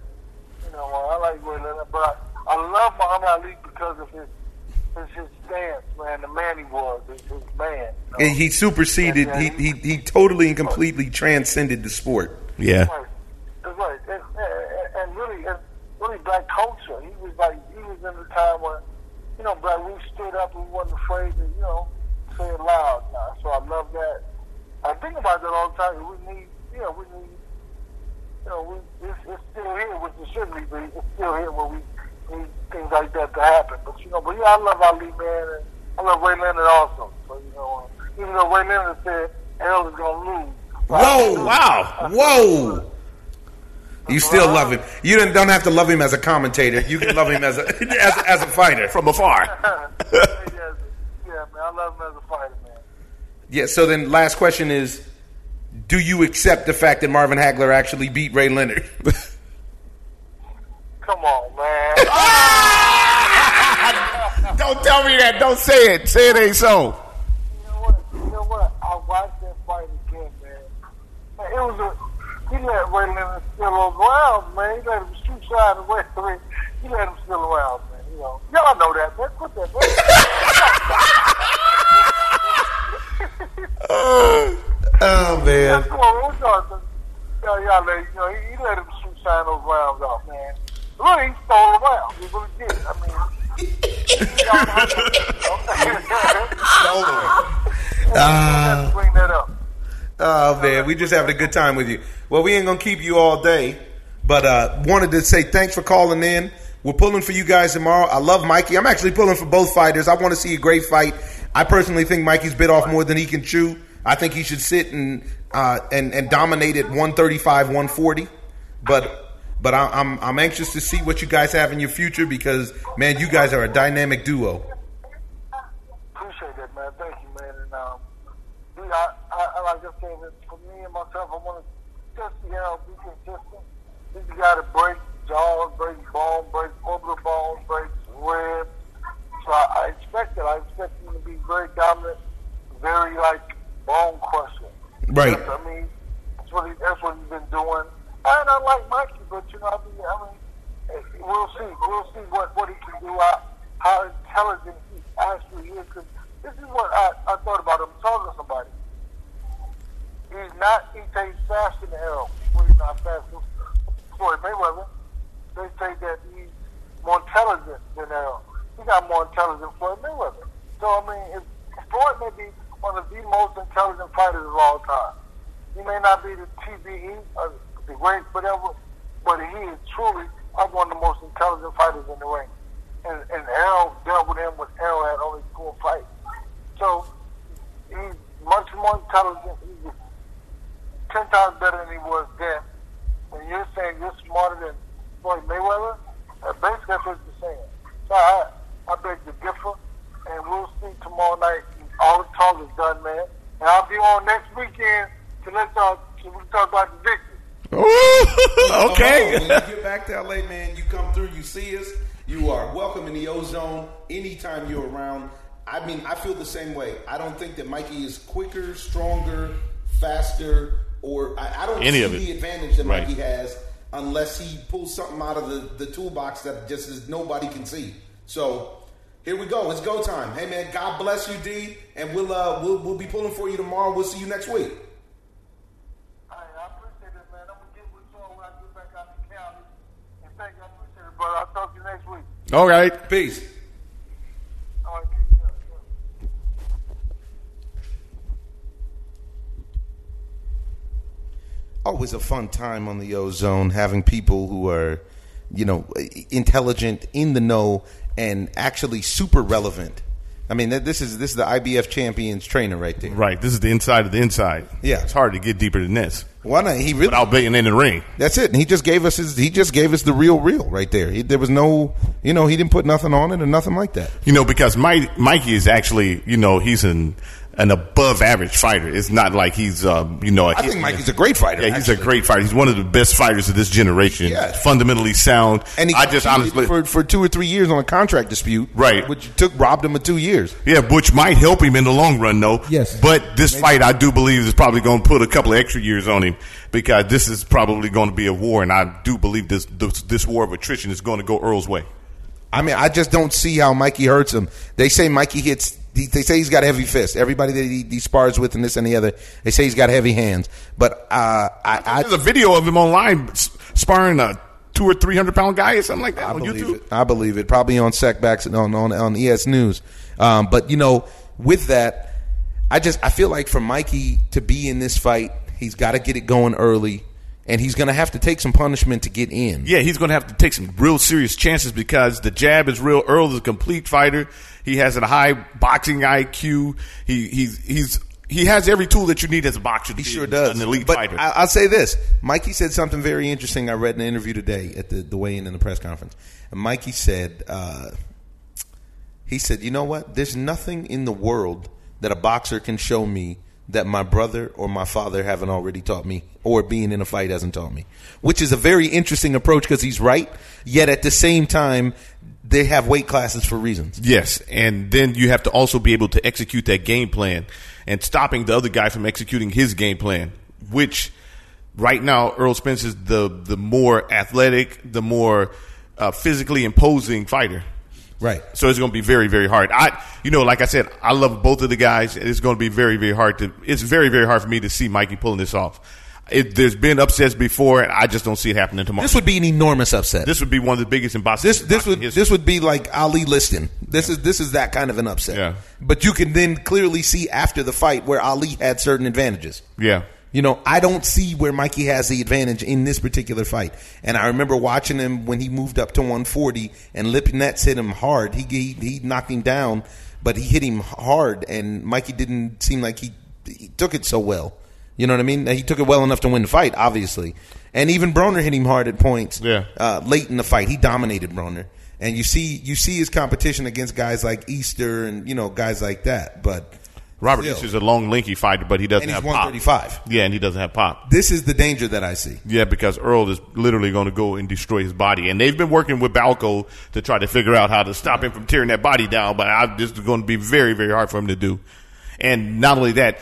You know, I like Ray Leonard, but I, I love Muhammad Ali because of his his, his stance, man. The man he was, his, his man. You know? And he superseded. And, and he, he he totally and completely transcended the sport. Yeah, that's right. That's right. And, and, and really, and really, black culture. He was like he was in the time when you know, black we stood up and we wasn't afraid to, you know. Say it loud now, so I love that. I think about that all the time. We need, you know, we need, you know, we, it's, it's still here, which it shouldn't be, but it's still here where we need things like that to happen. But you know, but yeah, I love Ali, man, and I love Ray Leonard also. So you know, even though Ray Leonard said Errol is gonna lose. Whoa! Wow! Whoa! You still wow. love him. You don't don't have to love him as a commentator. You can love him as a as, as a fighter from afar. Yeah, man, I love him as a fighter, man. Yeah, so then last question is, do you accept the fact that Marvin Hagler actually beat Ray Leonard? Come on, man. Ah! Don't tell me that. Don't say it. Say it ain't so. You know what? You know what? I watched that fight again, man. Man, it was a, he let Ray Leonard still around, man. He let him shoot side away. I mean, he let him still around, man. You know, y'all know that, man. Put that, man. Oh, oh man! He let him shoot shine those rounds off, man. Really, he stole them out. He really did. I mean, bring that up. Oh man, we just having a good time with you. Well, we ain't gonna keep you all day, but uh, wanted to say thanks for calling in. We're pulling for you guys tomorrow. I love Mikey. I'm actually pulling for both fighters. I want to see a great fight. I personally think Mikey's bit off more than he can chew. I think he should sit and uh, and, and dominate at one thirty-five, one forty. But but I, I'm I'm anxious to see what you guys have in your future because, man, you guys are a dynamic duo. Appreciate that, man. Thank you, man. And um, dude, I, I, like I said, for me and myself, I want to just you know, be consistent. This guy to break jaws, break bone, break orbital bones, break ribs. So I, I expect that. I expect him to be very dominant, very like bone crusher. Right. That's, I mean, that's what he, that's what he's been doing. And I like Mikey, but you know, I mean, I mean we'll see. We'll see what, what he can do. How, how intelligent he actually is. Cause this is what I, I thought about him talking to somebody. He's not. He takes faster than Errol. Well, he's not faster. Floyd Mayweather. They say that he's more intelligent than Errol. He got more intelligent Floyd Mayweather. So, I mean, Floyd may be one of the most intelligent fighters of all time. He may not be the T B E or the great whatever, but he is truly one of the most intelligent fighters in the ring. And, and Errol dealt with him when Errol had only four fights. So, he's much more intelligent. He's ten times better than he was then. And you're saying you're smarter than Floyd Mayweather? Uh, basically, that's what you're saying. So I, I beg to differ, and we'll see tomorrow night. All the talk is done, man. And I'll be on next weekend to let y'all to talk about the victory. Ooh, okay. When you get back to L A, man, you come through, you see us. You are welcome in the Ozone anytime you're around. I mean, I feel the same way. I don't think that Mikey is quicker, stronger, faster, or I, I don't Any see of it. the advantage that right. Mikey has unless he pulls something out of the, the toolbox that just is, nobody can see. So here we go. It's go time. Hey, man, God bless you, D, and we'll uh, we'll, we'll be pulling for you tomorrow. We'll see you next week. But I'll talk to you next week. All right. Peace. All right. Always a fun time on the Ozone, having people who are, you know, intelligent, in the know, and actually super relevant. I mean, this is this is the I B F champions trainer right there. Right. This is the inside of the inside. Yeah. It's hard to get deeper than this. Why not? He really, without being in the ring. That's it. And he just gave us his. He just gave us the real, real right there. He, there was no, you know, he didn't put nothing on it or nothing like that. You know, because Mike, Mikey is actually, you know, he's an an above average fighter. It's not like he's, um, you know. I he, think Mikey's a great fighter. Yeah, actually. He's a great fighter. He's one of the best fighters of this generation. Yeah. Fundamentally sound. And he I just honestly for, for two or three years on a contract dispute, right? Which took robbed him of two years. Yeah, which might help him in the long run, though. Yes. But this Maybe. fight, I do believe, is probably going to put a couple of extra years on him. Because this is probably going to be a war, and I do believe this this, this war of attrition is going to go Earl's way. I mean, I just don't see how Mikey hurts him. They say Mikey hits. They say he's got heavy fists. Everybody that he, he spars with, and this and the other, they say he's got heavy hands. But uh, I, I there's a video of him online sparring a two or three hundred pound guy or something like that I on believe YouTube. It. I believe it. Probably on Sackbacks and on on on E S News. Um, but you know, with that, I just I feel like for Mikey to be in this fight. He's got to get it going early, and he's going to have to take some punishment to get in. Yeah, he's going to have to take some real serious chances because the jab is real. Earl is a complete fighter. He has a high boxing I Q. He he's he's he has every tool that you need as a boxer. He sure does. An elite but fighter. I, I'll say this: Mikey said something very interesting. I read in an interview today at the, the weigh-in in the press conference. And Mikey said, uh, he said, "You know what? There's nothing in the world that a boxer can show me that my brother or my father haven't already taught me, or being in a fight hasn't taught me," which is a very interesting approach because he's right. Yet at the same time, they have weight classes for reasons. Yes, and then you have to also be able to execute that game plan and stopping the other guy from executing his game plan, which right now Errol Spence is the, the more athletic, the more uh, physically imposing fighter. Right. So it's going to be very, very hard. I, you know, like I said, I love both of the guys. It's going to be very, very hard to. It's very, very hard for me to see Mikey pulling this off. It, there's been upsets before, and I just don't see it happening tomorrow. This would be an enormous upset. This would be one of the biggest in boxing. This, this would, history. This would be like Ali Liston. This yeah. is, this is that kind of an upset. Yeah. But you can then clearly see after the fight where Ali had certain advantages. Yeah. You know, I don't see where Mikey has the advantage in this particular fight. And I remember watching him when he moved up to one forty and Lipinets hit him hard. He, he he knocked him down, but he hit him hard, and Mikey didn't seem like he, he took it so well. You know what I mean? He took it well enough to win the fight, obviously. And even Broner hit him hard at points yeah. uh, late in the fight. He dominated Broner. And you see you see his competition against guys like Easter and, you know, guys like that, but Robert East is a long, lanky fighter, but he doesn't have pop. And he's one thirty-five. Yeah, and he doesn't have pop. This is the danger that I see. Yeah, because Earl is literally going to go and destroy his body. And they've been working with Balco to try to figure out how to stop him from tearing that body down, but I, this is going to be very, very hard for him to do. And not only that,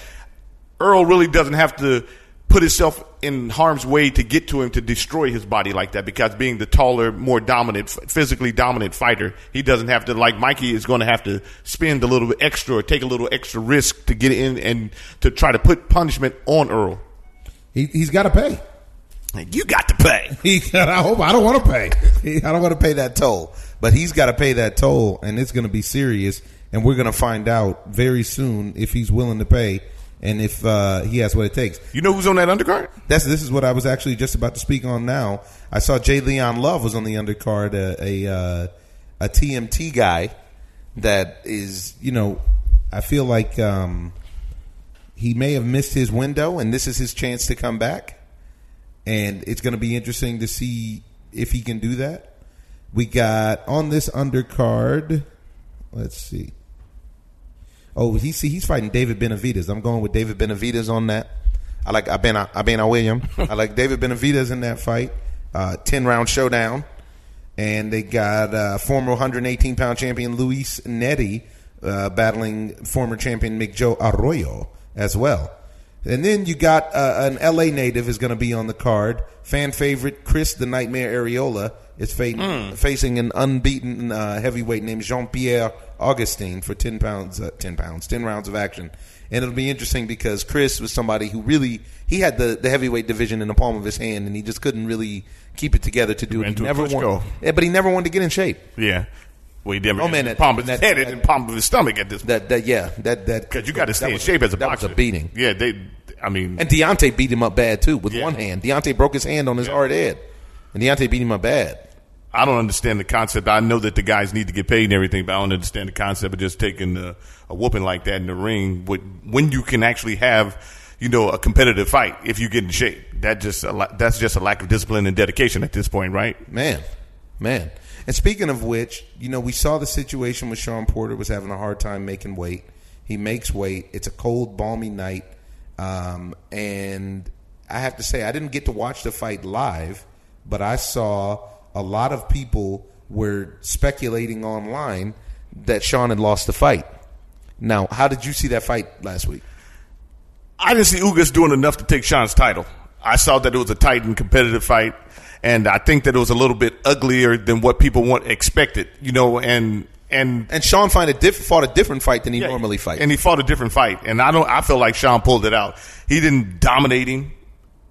Earl really doesn't have to put himself in harm's way to get to him to destroy his body like that because being the taller, more dominant, physically dominant fighter, he doesn't have to, like Mikey is going to have to spend a little bit extra or take a little extra risk to get in and to try to put punishment on Earl. He, he's got to pay. You got to pay. He, I hope I don't want to pay. He, I don't want to pay that toll. But he's got to pay that toll, and it's going to be serious, and we're going to find out very soon if he's willing to pay. And if uh, he has what it takes. You know who's on that undercard? That's This is what I was actually just about to speak on now. I saw Jay Leon Love was on the undercard, a, a, uh, a T M T guy that is, you know, I feel like um, he may have missed his window, and this is his chance to come back. And it's going to be interesting to see if he can do that. We got on this undercard, let's see. Oh, he see he's fighting David Benavides. I'm going with David Benavides on that. I like Abena, Abena William. I like David Benavides in that fight. Uh, ten-round showdown. And they got uh, former one hundred eighteen pound champion Luis Neri uh, battling former champion Miguel Arroyo as well. And then you got uh, an L A native is going to be on the card. Fan favorite Chris the Nightmare Areola is fa- mm. facing an unbeaten uh, heavyweight named Jean-Pierre Augustine for ten pounds, uh, ten pounds, ten rounds of action. And it'll be interesting because Chris was somebody who really, he had the, the heavyweight division in the palm of his hand, and he just couldn't really keep it together to do he it. He never wanted, yeah, but he never wanted to get in shape. Yeah. Well, he never oh, man, that, palm of his that, head that, and palm of his stomach at this point. That, that, yeah. Because that, you got to stay in shape as a that boxer. That was a beating. Yeah, they... I mean, and Deontay beat him up bad, too, with yeah. one hand. Deontay broke his hand on his yeah. hard head, and Deontay beat him up bad. I don't understand the concept. I know that the guys need to get paid and everything, but I don't understand the concept of just taking a, a whooping like that in the ring with, when you can actually have, you know, a competitive fight if you get in shape. That just a, that's just a lack of discipline and dedication at this point, right? Man, man. And speaking of which, you know, we saw the situation with Shawn Porter was having a hard time making weight. He makes weight. It's a cold, balmy night. Um, and I have to say, I didn't get to watch the fight live, but I saw a lot of people were speculating online that Shawn had lost the fight. Now, how did you see that fight last week? I didn't see Ugas doing enough to take Shawn's title. I saw that it was a tight and competitive fight, and I think that it was a little bit uglier than what people want expected, you know, and... And and Shawn find a diff- fought a different fight than he yeah, normally fights. And he fought a different fight. And I don't. I feel like Shawn pulled it out. He didn't dominate him,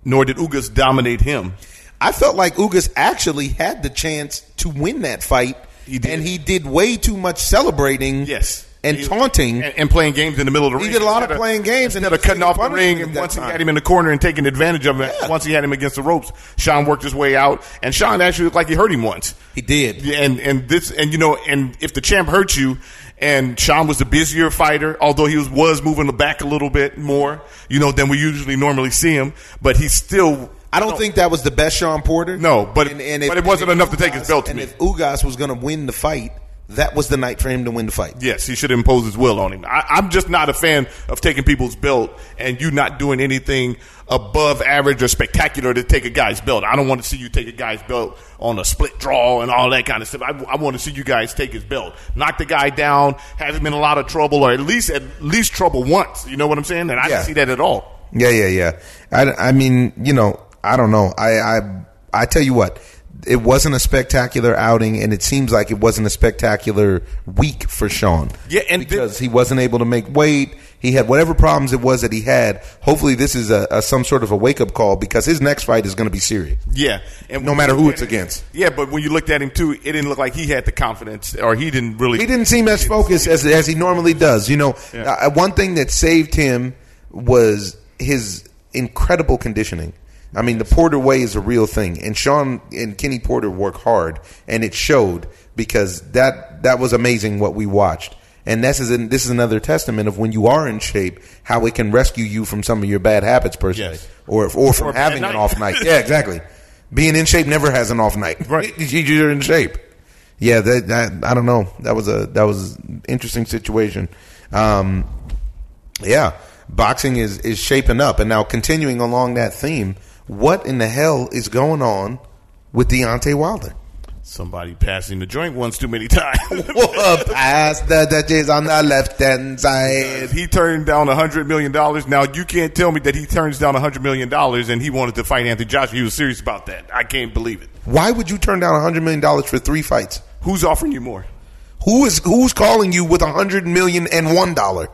nor did Ugas dominate him. I felt like Ugas actually had the chance to win that fight. He did. And he did way too much celebrating. Yes. And he, taunting. And, and playing games in the middle of the ring. He did a lot of, of playing games. Instead of cutting off the ring, and once time. he had him in the corner and taking advantage of him, yeah. once he had him against the ropes, Shawn worked his way out. And Shawn actually looked like he hurt him once. He did. Yeah, and, and, this, and, you know, and if the champ hurt you, and Shawn was the busier fighter, although he was, was moving the back a little bit more, you know, than we usually normally see him, but he still... I don't no. think that was the best Shawn Porter. No, but, and, and if, but it wasn't enough Ugas, to take his belt to and me. And if Ugas was going to win the fight... That was the night for him to win the fight. Yes, he should impose his will on him. I, I'm just not a fan of taking people's belt and you not doing anything above average or spectacular to take a guy's belt. I don't want to see you take a guy's belt on a split draw and all that kind of stuff. I, I want to see you guys take his belt, knock the guy down, have him in a lot of trouble, or at least at least trouble once. You know what I'm saying? And I yeah. didn't see that at all. Yeah, yeah, yeah. I, I mean, you know, I don't know. I I, I tell you what. It wasn't a spectacular outing, and it seems like it wasn't a spectacular week for Shawn. Yeah, and because th- he wasn't able to make weight, he had whatever problems it was that he had. Hopefully, this is a, a some sort of a wake up call because his next fight is going to be serious. Yeah, and no matter who it's against. Yeah, but when you looked at him too, it didn't look like he had the confidence, or he didn't really. He didn't seem as focused as as he normally does. You know, yeah. uh, one thing that saved him was his incredible conditioning. I mean, the Porter way is a real thing, and Shawn and Kenny Porter work hard, and it showed because that that was amazing what we watched. And this is an, this is another testament of when you are in shape, how it can rescue you from some of your bad habits, per se, yes. or or from or having an off night. Yeah, exactly. Being in shape never has an off night. Right, you're in shape. Yeah, that, that I don't know. That was a that was an interesting situation. Um, yeah, boxing is is shaping up, and now continuing along that theme. What in the hell is going on with Deontay Wilder? Somebody passing the joint once too many times. Pass the Dutchies on the left-hand side. He turned down one hundred million dollars. Now, you can't tell me that he turns down one hundred million dollars and he wanted to fight Anthony Joshua. He was serious about that. I can't believe it. Why would you turn down one hundred million dollars for three fights? Who's offering you more? Who is Who's calling you with one hundred million dollars and one dollar?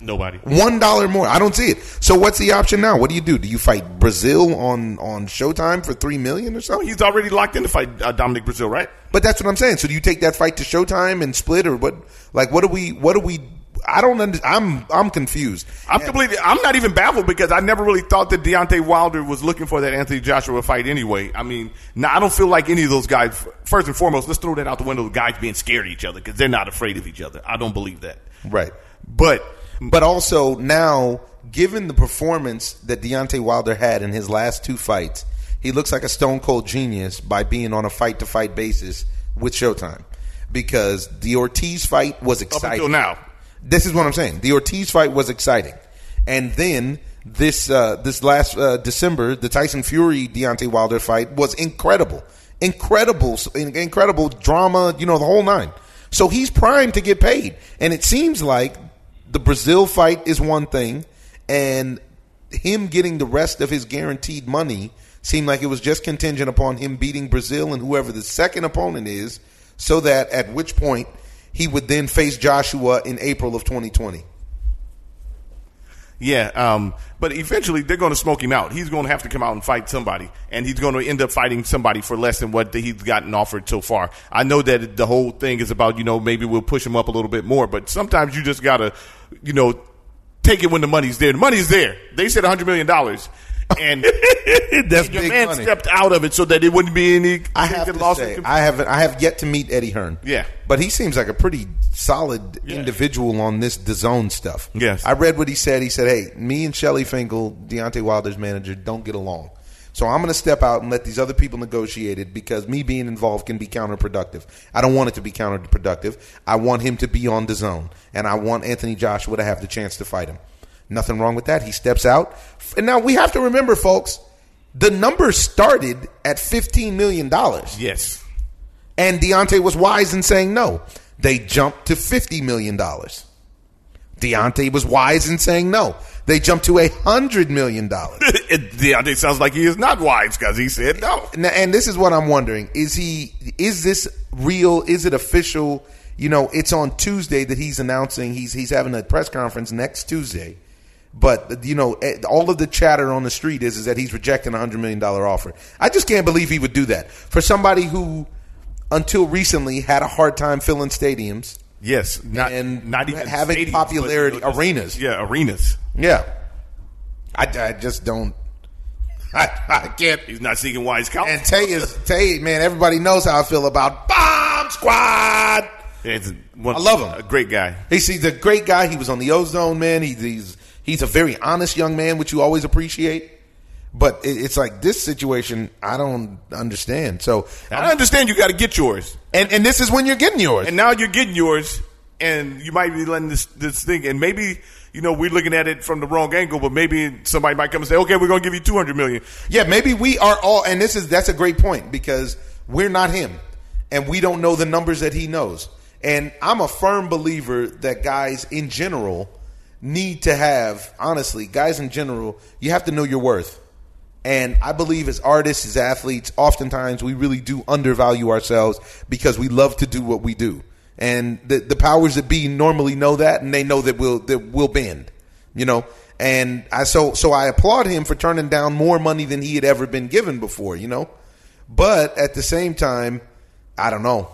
Nobody. One dollar more. I don't see it. So what's the option now? What do you do? Do you fight Brazil on, on Showtime for three million or something? He's already locked in to fight uh, Dominic Brazil, right? But that's what I'm saying. So do you take that fight to Showtime and split, or what? Like what do we? What do we? I don't. Under, I'm I'm confused. I'm yeah. completely. I'm not even baffled because I never really thought that Deontay Wilder was looking for that Anthony Joshua fight anyway. I mean, now I don't feel like any of those guys. First and foremost, let's throw that out the window. The guys being scared of each other because they're not afraid of each other. I don't believe that. Right, but. But also now, given the performance that Deontay Wilder had in his last two fights, he looks like a stone-cold genius by being on a fight-to-fight basis with Showtime. Because the Ortiz fight was exciting. Up until now. This is what I'm saying. The Ortiz fight was exciting. And then this uh, this last uh, December, the Tyson Fury Deontay Wilder fight was incredible, incredible, incredible drama. You know, the whole nine. So he's primed to get paid, and it seems like the Brazil fight is one thing, and him getting the rest of his guaranteed money seemed like it was just contingent upon him beating Brazil and whoever the second opponent is, so that at which point he would then face Joshua in April of twenty twenty. Yeah, um, but eventually they're going to smoke him out. He's going to have to come out and fight somebody, and he's going to end up fighting somebody for less than what he's gotten offered so far. I know that the whole thing is about, you know, maybe we'll push him up a little bit more, but sometimes you just got to, you know, take it when the money's there. The money's there. They said one hundred million dollars, and that's your big man money. Stepped out of it so that it wouldn't be any. I have to loss say, I have I have yet to meet Eddie Hearn. Yeah, but he seems like a pretty solid yeah. individual on this D A Z N stuff. Yes, I read what he said. He said, "Hey, me and Shelly Finkel, Deontay Wilder's manager, don't get along. So I'm going to step out and let these other people negotiate it because me being involved can be counterproductive. I don't want it to be counterproductive. I want him to be on D A Z N, and I want Anthony Joshua to have the chance to fight him." Nothing wrong with that. He steps out. And now we have to remember, folks, the number started at fifteen million dollars. Yes. And Deontay was wise in saying no. They jumped to fifty million dollars. Deontay was wise in saying no. They jumped to one hundred million dollars. Deontay sounds like he is not wise because he said no. And this is what I'm wondering. Is he? Is this real? Is it official? You know, it's on Tuesday that he's announcing he's he's having a press conference next Tuesday. But, you know, all of the chatter on the street is, is that he's rejecting a one hundred million dollars offer. I just can't believe he would do that. For somebody who, until recently, had a hard time filling stadiums. Yes. Not, and not even having stadiums, popularity. Just, arenas. Yeah, arenas. Yeah. I, I just don't. I, I can't. He's not seeking wise counsel. And Tay is, Tay, man, everybody knows how I feel about Bomb Squad. It's one, I love him. A great guy. He's, he's a great guy. He was on the Ozone, man. He's, he's He's a very honest young man, which you always appreciate. But it's like this situation, I don't understand. So I understand you got to get yours. And and this is when you're getting yours. And now you're getting yours, and you might be letting this, this thing. And maybe, you know, we're looking at it from the wrong angle, but maybe somebody might come and say, okay, we're going to give you two hundred million dollars. Yeah, maybe we are all – and this is that's a great point because we're not him, and we don't know the numbers that he knows. And I'm a firm believer that guys in general – need to have, honestly, guys in general, you have to know your worth. And I believe as artists, as athletes, oftentimes we really do undervalue ourselves because we love to do what we do. And the, the powers that be normally know that, and they know that we'll, that we'll bend, you know. And I so so I applaud him for turning down more money than he had ever been given before, you know. But at the same time, I don't know.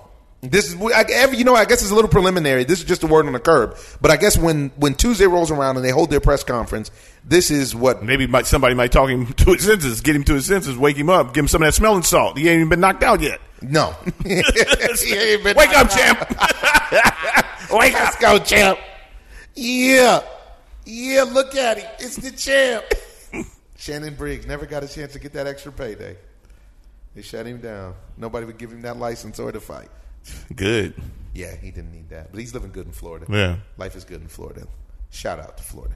This is, I, every, you know, I guess it's a little preliminary. This is just a word on the curb. But I guess when, when Tuesday rolls around and they hold their press conference, this is what. Maybe might, somebody might talk him to his senses, get him to his senses, wake him up, give him some of that smelling salt. He ain't even been knocked out yet. No. he ain't been wake up, out. Champ. Wake up. Let's go, champ. Yeah. Yeah, look at him. It's the champ. Shannon Briggs never got a chance to get that extra payday. They shut him down. Nobody would give him that license or the fight. Good. Yeah, he didn't need that. But he's living good in Florida. Yeah. Life is good in Florida. Shout out to Florida.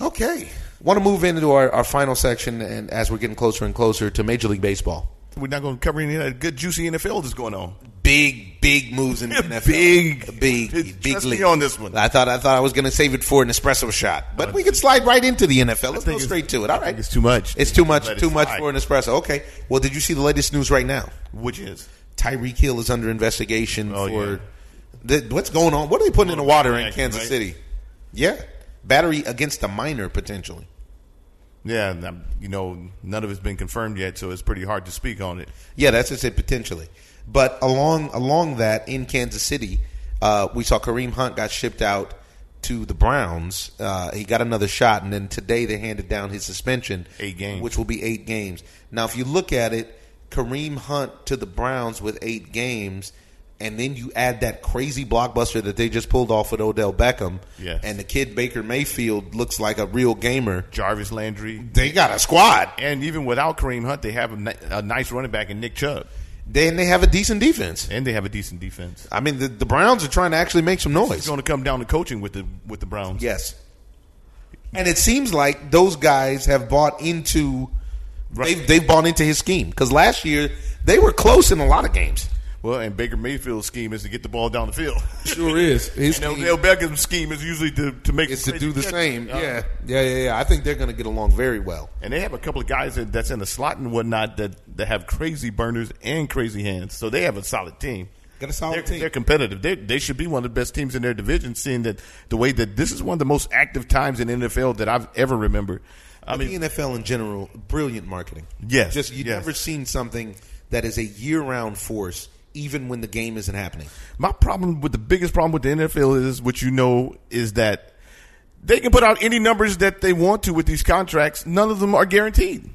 Okay. Want to move into our, our final section, and as we're getting closer and closer to Major League Baseball. We're not going to cover any of that good, juicy N F L that's going on. Big, big moves in the N F L. Big, big, big. Trust me on this one. I thought I thought I was going to save it for an espresso shot, but we can slide right into the N F L. Let's go straight to it. All right, it's too much. It's too much. Too much for an espresso. Okay. Well, did you see the latest news right now? Which is. Tyreek Hill is under investigation oh, for yeah. the, what's going on. What are they putting in the water in Kansas right? City? Yeah. Battery against a minor, potentially. Yeah. You know, none of it's been confirmed yet, so it's pretty hard to speak on it. Yeah, that's just it, potentially. But along along that, in Kansas City, uh, we saw Kareem Hunt got shipped out to the Browns. Uh, he got another shot, and then today they handed down his suspension. Eight games. Which will be eight games. Now, if you look at it, Kareem Hunt to the Browns with eight games, and then you add that crazy blockbuster that they just pulled off with Odell Beckham, yes. and the kid Baker Mayfield looks like a real gamer. Jarvis Landry. They got a squad. And even without Kareem Hunt, they have a, a nice running back in Nick Chubb. They, and they have a decent defense. And they have a decent defense. I mean, the, the Browns are trying to actually make some noise. It's going to come down to coaching with the with the Browns. Yes. And it seems like those guys have bought into right. they've, they've bought into his scheme. Because last year, they were close in a lot of games. Well, and Baker Mayfield's scheme is to get the ball down the field. Sure is. His and El Beckham's scheme is usually to, to make it's to do the same. Uh, yeah. yeah, yeah, yeah. I think they're going to get along very well. And they have a couple of guys that, that's in the slot and whatnot that, that have crazy burners and crazy hands. So they have a solid team. Got a solid they're, team. They're competitive. They, they should be one of the best teams in their division, seeing that the way that this is one of the most active times in N F L that I've ever remembered. I mean, the N F L in general, brilliant marketing. Yes. Just You've yes. never seen something that is a year-round force even when the game isn't happening. My problem with the biggest problem with the N F L is what you know is that they can put out any numbers that they want to with these contracts. None of them are guaranteed.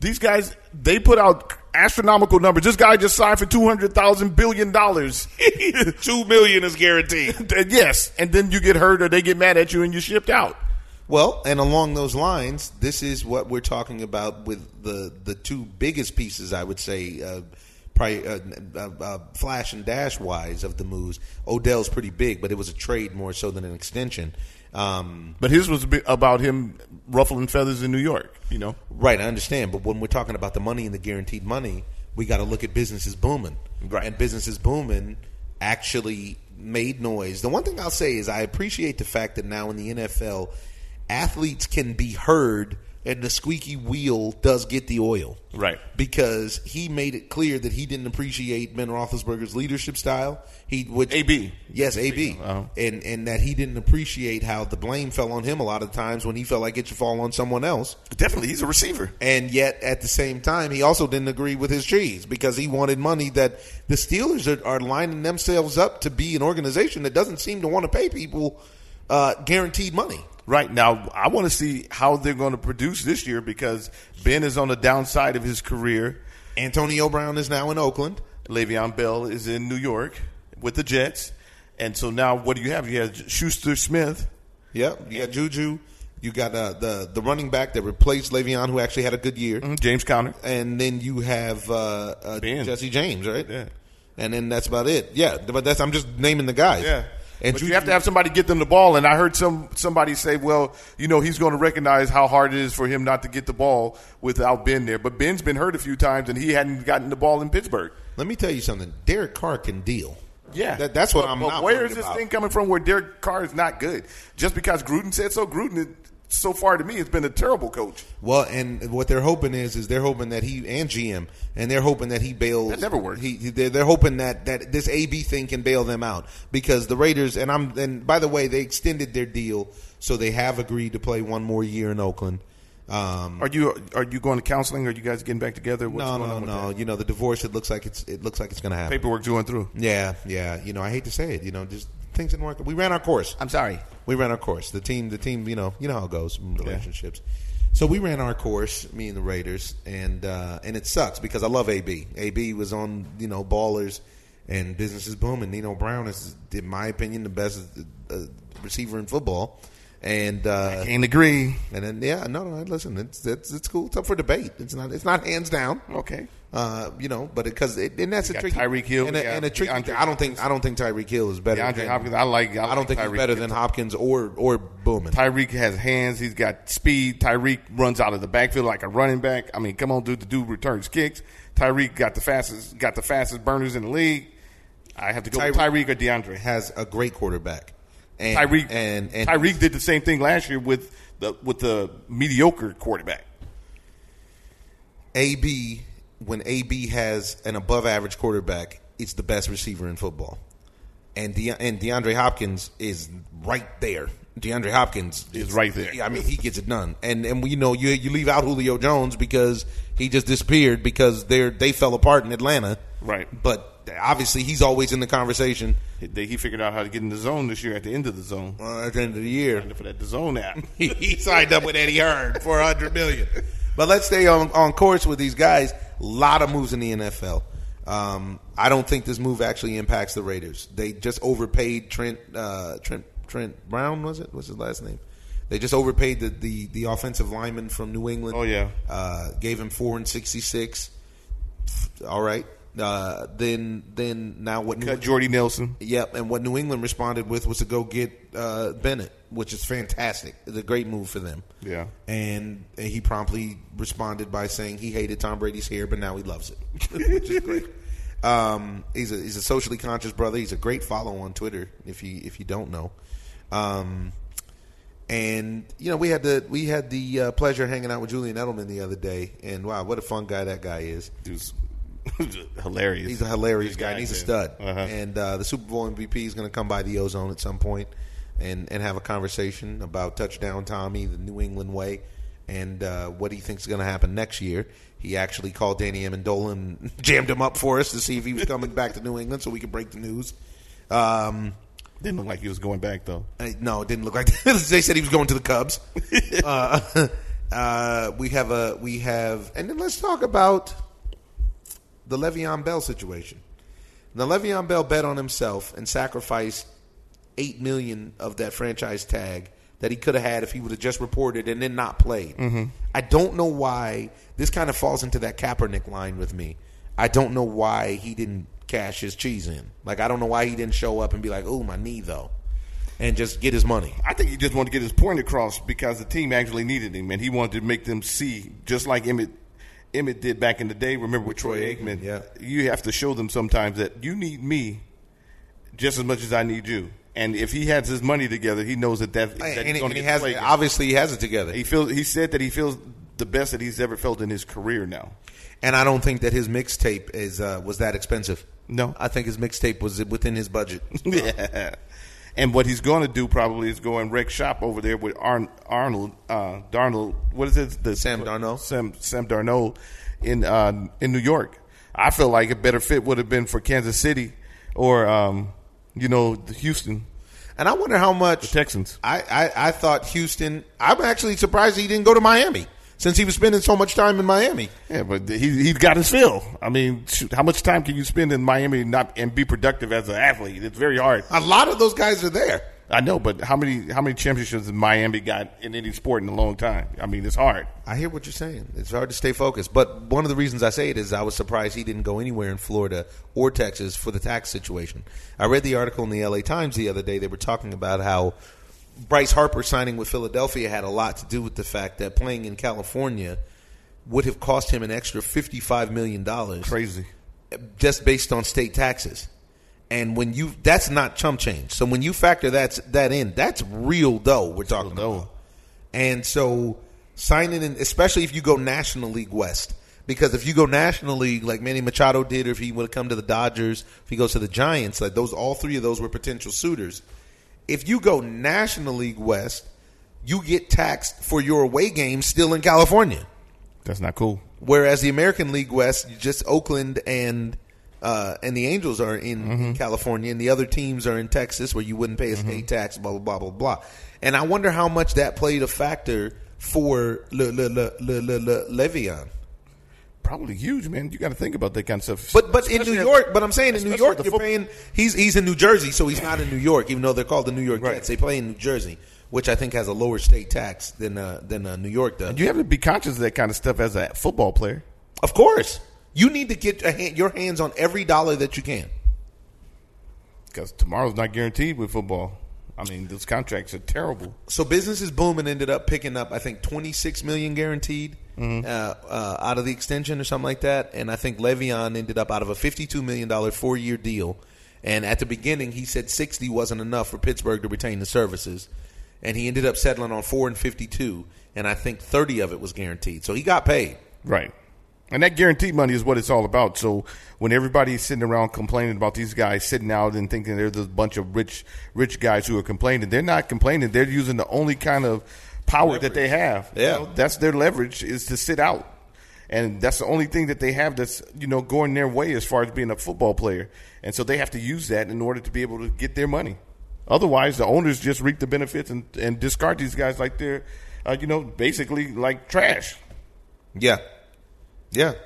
These guys, they put out astronomical numbers. This guy just signed for two hundred thousand billion dollars. two million dollars is guaranteed. Yes, and then you get hurt or they get mad at you and you're shipped out. Well, and along those lines, this is what we're talking about with the, the two biggest pieces, I would say, uh, Probably, uh, uh, uh, flash and dash wise of the moves. Odell's pretty big, but it was a trade more so than an extension. Um, but his was about him ruffling feathers in New York, you know. Right, I understand. But when we're talking about the money and the guaranteed money, we got to look at businesses booming. Right. And businesses booming actually made noise. The one thing I'll say is I appreciate the fact that now in the N F L, athletes can be heard. And the squeaky wheel does get the oil. Right. Because he made it clear that he didn't appreciate Ben Roethlisberger's leadership style. He would, A B. Yes, A B. Uh-huh. And and that he didn't appreciate how the blame fell on him a lot of times when he felt like it should fall on someone else. Definitely, he's a receiver. And yet, at the same time, he also didn't agree with his cheese because he wanted money that the Steelers are, are lining themselves up to be an organization that doesn't seem to want to pay people uh, guaranteed money. Right. Now, I want to see how they're going to produce this year because Ben is on the downside of his career. Antonio Brown is now in Oakland. Le'Veon Bell is in New York with the Jets. And so now what do you have? You have Schuster-Smith. Yep. You got Juju. You got uh, the, the running back that replaced Le'Veon, who actually had a good year. Mm-hmm. James Conner. And then you have uh, uh, Jesse James, right? Yeah. And then that's about it. Yeah. But that's I'm just naming the guys. Yeah. And but you, you have to have somebody get them the ball. And I heard some somebody say, well, you know, he's going to recognize how hard it is for him not to get the ball without Ben there. But Ben's been hurt a few times, and he hadn't gotten the ball in Pittsburgh. Let me tell you something. Derek Carr can deal. Yeah. That, that's what but, I'm but not where is this about. Thing coming from where Derek Carr is not good? Just because Gruden said so? Gruden, so far to me, has been a terrible coach. Well, and what they're hoping is is they're hoping that he – and G M. And they're hoping that he bails. That never works. He, they're, they're hoping that, that this A B thing can bail them out because the Raiders and I'm and by the way they extended their deal, so they have agreed to play one more year in Oakland. Um, are you are you going to counseling? Are you guys getting back together? What's no, going no, on with no. That? You know the divorce. It looks like it's it looks like it's going to happen. Paperwork's going through. Yeah, yeah. You know I hate to say it. You know just things didn't work. We ran our course. I'm sorry. We ran our course. The team. The team. You know. You know how it goes in relationships. Yeah. So we ran our course, me and the Raiders, and uh, and it sucks because I love A B. A B was on, you know, Ballers and Business is Booming. Nino Brown is, in my opinion, the best uh, receiver in football. And uh, I can't agree. And then yeah, no, no, listen, it's it's it's cool. It's up for debate. It's not it's not hands down. Okay, uh, you know, but because it, it, and that's we a tricky Tyreek Hill and a, and a tricky. Andre I don't think I don't think Tyreek Hill is better. Andre Hopkins, I like. I, I don't like think Tyreek he's better than Hopkins or or Bowman. Tyreek has hands. He's got speed. Tyreek runs out of the backfield like a running back. I mean, come on, dude. The dude returns kicks. Tyreek got the fastest got the fastest burners in the league. I have to go Tyreek, with Tyreek or DeAndre. Has a great quarterback. And, Tyreek and, and Tyreek did the same thing last year with the with the mediocre quarterback. A B, when A B has an above average quarterback, it's the best receiver in football. And De, and DeAndre Hopkins is right there. DeAndre Hopkins is, is right there. I mean, he gets it done. And and we know you you leave out Julio Jones because he just disappeared because they they fell apart in Atlanta. Right. But obviously, he's always in the conversation. He figured out how to get in the zone this year at the end of the zone. Uh, at the end of the year. For that DAZN app. He signed up with Eddie Hearn for one hundred million dollars. But let's stay on, on course with these guys. A lot of moves in the N F L. Um, I don't think this move actually impacts the Raiders. They just overpaid Trent uh, Trent Trent Brown, was it? What's his last name? They just overpaid the, the, the offensive lineman from New England. Oh, yeah. Uh, gave him four and sixty-six. All right. Uh, then, then now what? Cut New- Jordy Nelson. Yep, and what New England responded with was to go get uh, Bennett, which is fantastic. It's a great move for them. Yeah, and, and he promptly responded by saying he hated Tom Brady's hair, but now he loves it, which is great. Um, he's a he's a socially conscious brother. He's a great follow on Twitter. If you if you don't know, um, and you know we had the we had the uh, pleasure of hanging out with Julian Edelman the other day, and wow, what a fun guy that guy is. Dude's hilarious. He's a hilarious guy, guy. And he's a stud. Uh-huh. And uh, the Super Bowl M V P is going to come by the Ozone at some point and and have a conversation about Touchdown Tommy, the New England way, and uh, what he thinks is going to happen next year. He actually called Danny Amendola and jammed him up for us to see if he was coming back to New England so we could break the news. Um, didn't look like he was going back, though. I, no, it didn't look like that. They said he was going to the Cubs. uh, uh, we have a we have, and then let's talk about the Le'Veon Bell situation. Now, Le'Veon Bell bet on himself and sacrificed eight million dollars of that franchise tag that he could have had if he would have just reported and then not played. Mm-hmm. I don't know why. This kind of falls into that Kaepernick line with me. I don't know why he didn't cash his cheese in. Like, I don't know why he didn't show up and be like, ooh, my knee, though, and just get his money. I think he just wanted to get his point across because the team actually needed him, and he wanted to make them see, just like Emmett Emmett did back in the day. Remember with Troy Aikman? Yeah. You have to show them sometimes that you need me just as much as I need you. And if he has his money together, he knows that that, that he's going to get played. Obviously, he has it together. He feels. He said that he feels the best that he's ever felt in his career now. And I don't think that his mixtape is uh, was that expensive. No, I think his mixtape was within his budget. Yeah. And what he's going to do probably is go and wreck shop over there with Arn, Arnold uh, Darnold. What is it? The Sam Darnold. Sam Sam Darnold in uh, in New York. I feel like a better fit would have been for Kansas City or um, you know Houston. And I wonder how much the Texans. I, I, I thought Houston. I'm actually surprised he didn't go to Miami since he was spending so much time in Miami. Yeah, but he he got his fill. I mean, shoot, how much time can you spend in Miami and not and be productive as an athlete? It's very hard. A lot of those guys are there. I know, but how many how many championships has Miami got in any sport in a long time? I mean, it's hard. I hear what you're saying. It's hard to stay focused. But one of the reasons I say it is I was surprised he didn't go anywhere in Florida or Texas for the tax situation. I read the article in the L A Times the other day. They were talking about how Bryce Harper signing with Philadelphia had a lot to do with the fact that playing in California would have cost him an extra fifty-five million dollars. Crazy. Just based on state taxes. And when you – that's not chump change. So when you factor that, that in, that's real dough we're talking real about. Dough. And so signing in – especially if you go National League West. Because if you go National League like Manny Machado did, or if he would have come to the Dodgers, if he goes to the Giants, like those – all three of those were potential suitors. If you go National League West, you get taxed for your away game still in California. That's not cool. Whereas the American League West, just Oakland and – Uh, and the Angels are in mm-hmm. California, and the other teams are in Texas where you wouldn't pay a state mm-hmm. tax, blah, blah, blah, blah, blah. And I wonder how much that played a factor for Le- Le- Le- Le- Le- Le- Le'Veon. Probably huge, man. You got to think about that kind of stuff. But but especially in New York, but I'm saying in New York, you're paying, he's, he's in New Jersey, so he's not in New York, even though they're called the New York Jets. Right. They play in New Jersey, which I think has a lower state tax than, uh, than uh, New York does. And you have to be conscious of that kind of stuff as a football player. Of course. You need to get a hand, your hands on every dollar that you can. Because tomorrow's not guaranteed with football. I mean, those contracts are terrible. So businesses boom and ended up picking up, I think, twenty-six million dollars guaranteed mm-hmm. uh, uh, out of the extension or something like that. And I think Le'Veon ended up out of a fifty-two million dollars four-year deal. And at the beginning, he said sixty wasn't enough for Pittsburgh to retain the services. And he ended up settling on four and fifty-two. And I think thirty of it was guaranteed. So he got paid. Right. And that guaranteed money is what it's all about. So when everybody's sitting around complaining about these guys sitting out and thinking they're this bunch of rich rich guys who are complaining, they're not complaining. They're using the only kind of power leverage that they have. Yeah. You know, that's their leverage, is to sit out. And that's the only thing that they have that's, you know, going their way as far as being a football player. And so they have to use that in order to be able to get their money. Otherwise, the owners just reap the benefits and, and discard these guys like they're, uh, you know, basically like trash. Yeah. Yeah,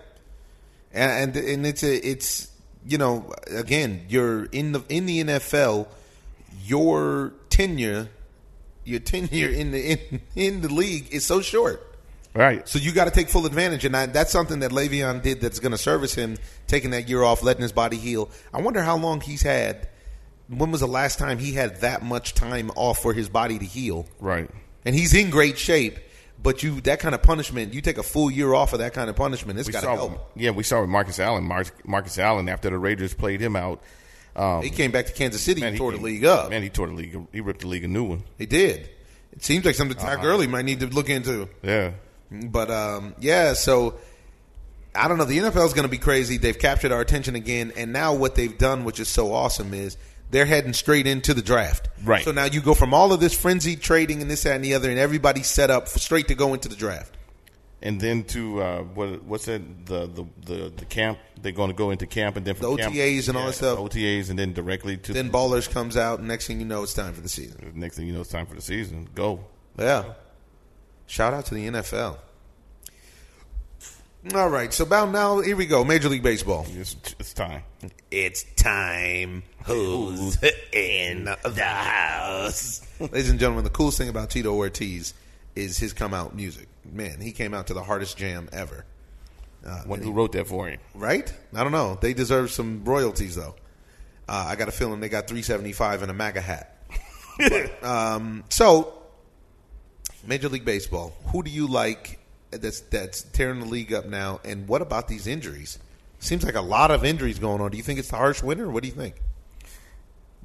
and, and and it's a it's you know again you're in the in the N F L, your tenure, your tenure in the in, in the league is so short. Right. So you got to take full advantage. And I, that's something that Le'Veon did that's going to service him, taking that year off, letting his body heal. I wonder how long he's had. When was the last time he had that much time off for his body to heal? Right. And he's in great shape. But you that kind of punishment, you take a full year off of that kind of punishment, it's got to help. Yeah, we saw with Marcus Allen. Mar- Marcus Allen, after the Raiders played him out. Um, he came back to Kansas City and tore the league up. Man, he tore the league. He ripped the league a new one. He did. It seems like something Ty Gurley might need to look into. Yeah. But, um, yeah, so I don't know. The N F L is going to be crazy. They've captured our attention again. And now what they've done, which is so awesome, is they're heading straight into the draft. Right. So now you go from all of this frenzied trading and this, that, and the other, and everybody's set up for straight to go into the draft. And then to uh, what, what's that? The, the the the camp. They're going to go into camp, and then from the O T As camp, and all yeah, that stuff. O T As, and then directly to then the, Ballers comes out. And next thing you know, it's time for the season. Next thing you know, it's time for the season. Go. Yeah. Shout out to the N F L. All right, so about now, here we go. Major League Baseball. It's, it's time. It's time. Who's in the house? Ladies and gentlemen, the coolest thing about Tito Ortiz is his come out music. Man, he came out to the hardest jam ever. Uh, Wonder who wrote that for him. Right? I don't know. They deserve some royalties, though. Uh, I got a feeling they got three seventy-five and a MAGA hat. But, um, so, Major League Baseball. Who do you like that's, that's tearing the league up now? And what about these injuries? Seems like a lot of injuries going on. Do you think it's the harsh winter? What do you think?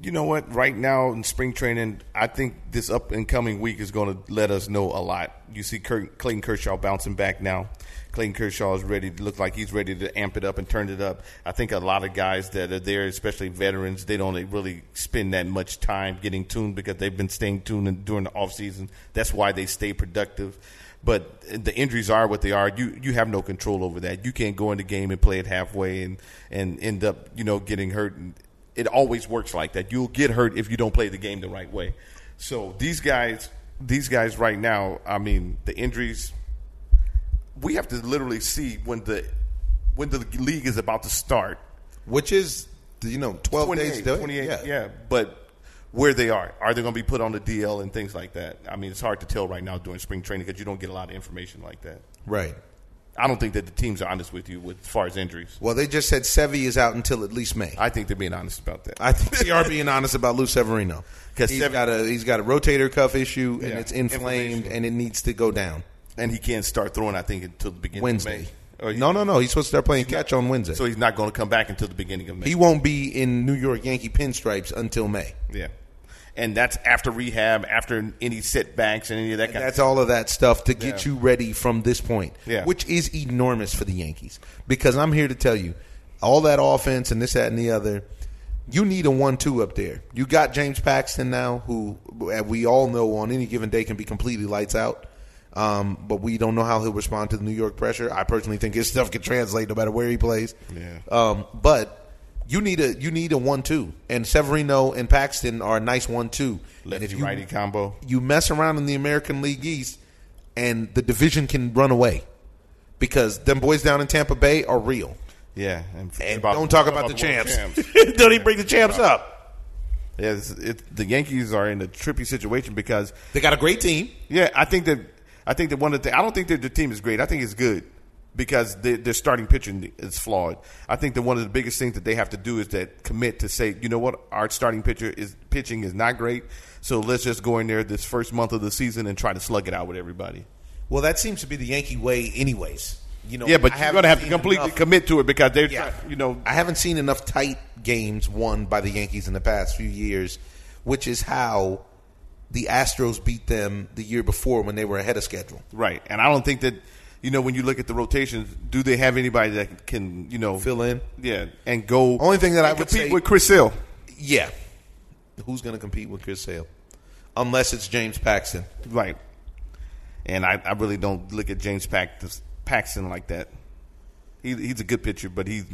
You know what? Right now in spring training, I think this up-and-coming week is going to let us know a lot. You see Kurt, Clayton Kershaw bouncing back now. Clayton Kershaw is ready. It looks like he's ready to amp it up and turn it up. I think a lot of guys that are there, especially veterans, they don't really spend that much time getting tuned because they've been staying tuned during the offseason. That's why they stay productive. But the injuries are what they are. You you have no control over that. You can't go in the game and play it halfway and, and end up, you know, getting hurt. And it always works like that. You'll get hurt if you don't play the game the right way. So these guys, these guys right now, I mean, the injuries, we have to literally see when the when the league is about to start, which is, you know, twelve days, twenty-eight, yeah. yeah, but where they are. Are they going to be put on the D L and things like that? I mean, it's hard to tell right now during spring training because you don't get a lot of information like that. Right. I don't think that the teams are honest with you with, as far as injuries. Well, they just said Sevy is out until at least May. I think they're being honest about that. I think they are being honest about Lou Severino. Because he's, he's got a rotator cuff issue, and yeah, it's inflamed, and it needs to go down. And he can't start throwing, I think, until the beginning Wednesday. of May. Or he, no, no, no. He's supposed to start playing catch not, on Wednesday. So he's not going to come back until the beginning of May. He won't be in New York Yankee pinstripes until May. Yeah. And that's after rehab, after any setbacks and any of that kind of stuff. That's all of that stuff to get yeah. you ready from this point, yeah. which is enormous for the Yankees. Because I'm here to tell you, all that offense and this, that, and the other, you need a one two up there. You got James Paxton now, who we all know on any given day can be completely lights out. Um, but we don't know how he'll respond to the New York pressure. I personally think his stuff can translate no matter where he plays. Yeah. Um, but you need a you need a one two, and Severino and Paxton are a nice one two. Lefty-righty combo. You mess around in the American League East, and the division can run away because them boys down in Tampa Bay are real. Yeah, and, and about, don't talk about, about the champs. champs. don't yeah. even bring the champs yeah. up. Yeah, it's, it, the Yankees are in a trippy situation because they got a great team. Yeah, I think that I think that one of the I don't think that the team is great. I think it's good. Because their starting pitching is flawed. I think that one of the biggest things that they have to do is that commit to say, you know what, our starting pitcher is pitching is not great, so let's just go in there this first month of the season and try to slug it out with everybody. Well, that seems to be the Yankee way anyways. You know, yeah, but I you're going to have to completely enough. commit to it because they're yeah. trying, you know. I haven't seen enough tight games won by the Yankees in the past few years, which is how the Astros beat them the year before when they were ahead of schedule. Right, and I don't think that – you know, when you look at the rotations, do they have anybody that can, you know, fill in? Yeah, and go. Only thing that I would compete say, with Chris Sale. Yeah, who's going to compete with Chris Sale? Unless it's James Paxton, right? And I, I really don't look at James Paxton like that. He, he's a good pitcher, but he's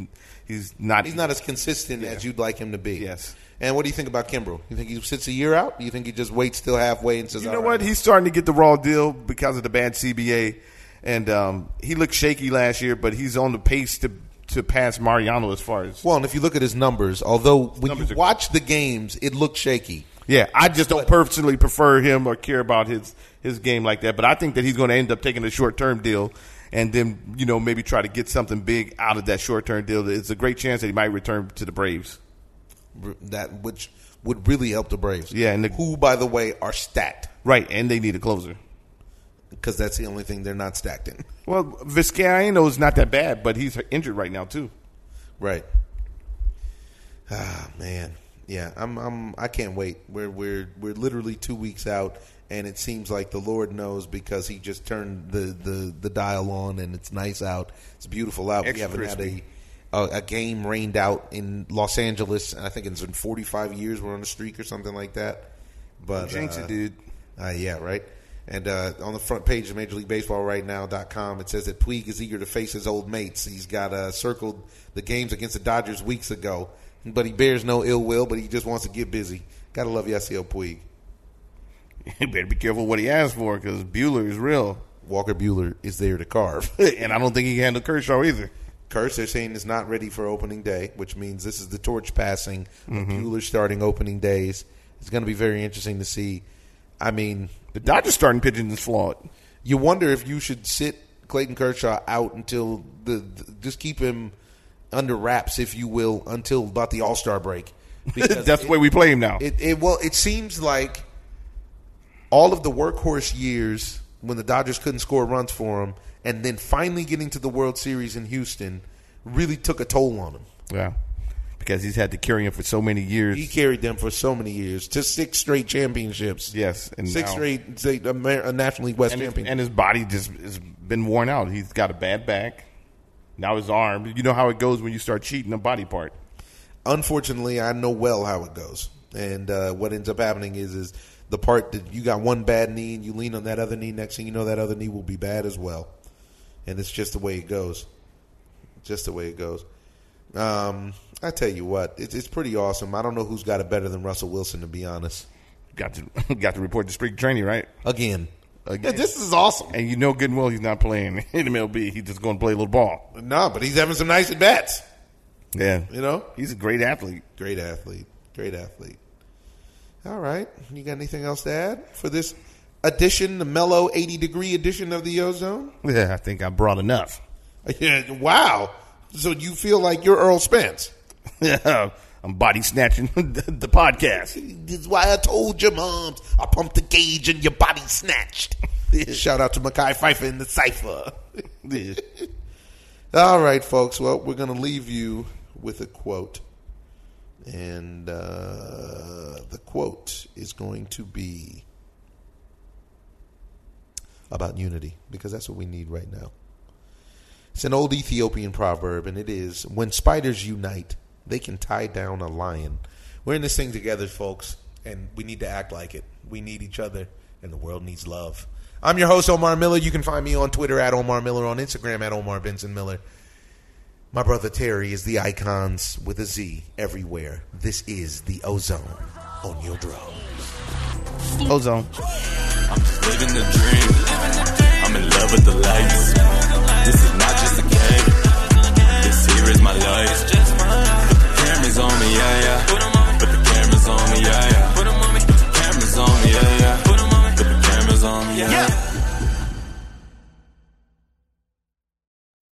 he's not. He's not as consistent yeah. as you'd like him to be. Yes. And what do you think about Kimbrel? You think he sits a year out? Do you think he just waits till halfway and says, "You know what? He's starting to get the raw deal because of the bad C B A." And um, he looked shaky last year, but he's on the pace to to pass Mariano as far as. Well, and if you look at his numbers, although when numbers you watch good. the games, it looked shaky. Yeah, I just don't personally prefer him or care about his, his game like that. But I think that he's going to end up taking a short-term deal and then, you know, maybe try to get something big out of that short-term deal. It's a great chance that he might return to the Braves. That which would really help the Braves. Yeah. And the, who, by the way, are stacked. Right, and they need a closer. Because that's the only thing they're not stacked in. Well, Vizcaino is not that bad, but he's injured right now too. Right. Ah, man. Yeah, I'm. I'm. I can't wait. We're we're we're literally two weeks out, and it seems like the Lord knows because he just turned the, the, the dial on, and it's nice out. It's beautiful out. Extra we haven't crispy. had a, a a game rained out in Los Angeles, and I think it's been forty-five years we're on a streak or something like that. But jinx it, uh, dude. Uh, yeah, right. And uh, on the front page of Major League Baseball right now dot com, it says that Puig is eager to face his old mates. He's got uh, circled the games against the Dodgers weeks ago. But he bears no ill will, but he just wants to get busy. Got to love Yasiel Puig. You better be careful what he asks for because Bueller is real. Walker Bueller is there to carve. And I don't think he can handle Kershaw either. Kershaw, they're saying, is not ready for opening day, which means this is the torch passing mm-hmm. of Bueller starting opening days. It's going to be very interesting to see. I mean, the Dodgers starting pitching is flawed. You wonder if you should sit Clayton Kershaw out until the, the just keep him under wraps, if you will, until about the All-Star break. Because that's it, the way we play him now. It, it, well, it seems like all of the workhorse years when the Dodgers couldn't score runs for him and then finally getting to the World Series in Houston really took a toll on him. Yeah, because he's had to carry him for so many years. He carried them for so many years to six straight championships. Yes. And six now, straight state, Amer- National League West and champion. His, and his body just has been worn out. He's got a bad back. Now his arm. You know how it goes when you start cheating a body part. Unfortunately, I know well how it goes. And uh, what ends up happening is is the part that you got one bad knee and you lean on that other knee. Next thing you know, that other knee will be bad as well. And it's just the way it goes. Just the way it goes. Um, I tell you what, it's, it's pretty awesome. I don't know who's got it better than Russell Wilson, to be honest. Got to got to report to spring training, right? Again. Again. Yeah, this is awesome. And you know good and well he's not playing in M L B. He's just going to play a little ball. No, but he's having some nice at-bats. Yeah. You know? He's a great athlete. Great athlete. Great athlete. All right. You got anything else to add for this edition, the mellow eighty-degree edition of the Ozone? Yeah, I think I brought enough. Yeah. Wow. So you feel like you're Errol Spence. Yeah. I'm body snatching the podcast. That's why I told your moms I pumped the gauge and your body snatched. Shout out to Makai Pfeiffer in the Cypher. All right, folks. Well, we're going to leave you with a quote. And uh, the quote is going to be about unity because that's what we need right now. It's an old Ethiopian proverb, and it is, when spiders unite, they can tie down a lion. We're in this thing together, folks, and we need to act like it. We need each other, and the world needs love. I'm your host, Omar Miller. You can find me on Twitter at Omar Miller, on Instagram at Omar Benson Miller. My brother Terry is the Icons with a Z everywhere. This is the Ozone on your drums. Ozone. I'm just living the dream. I'm in love with the lights. This is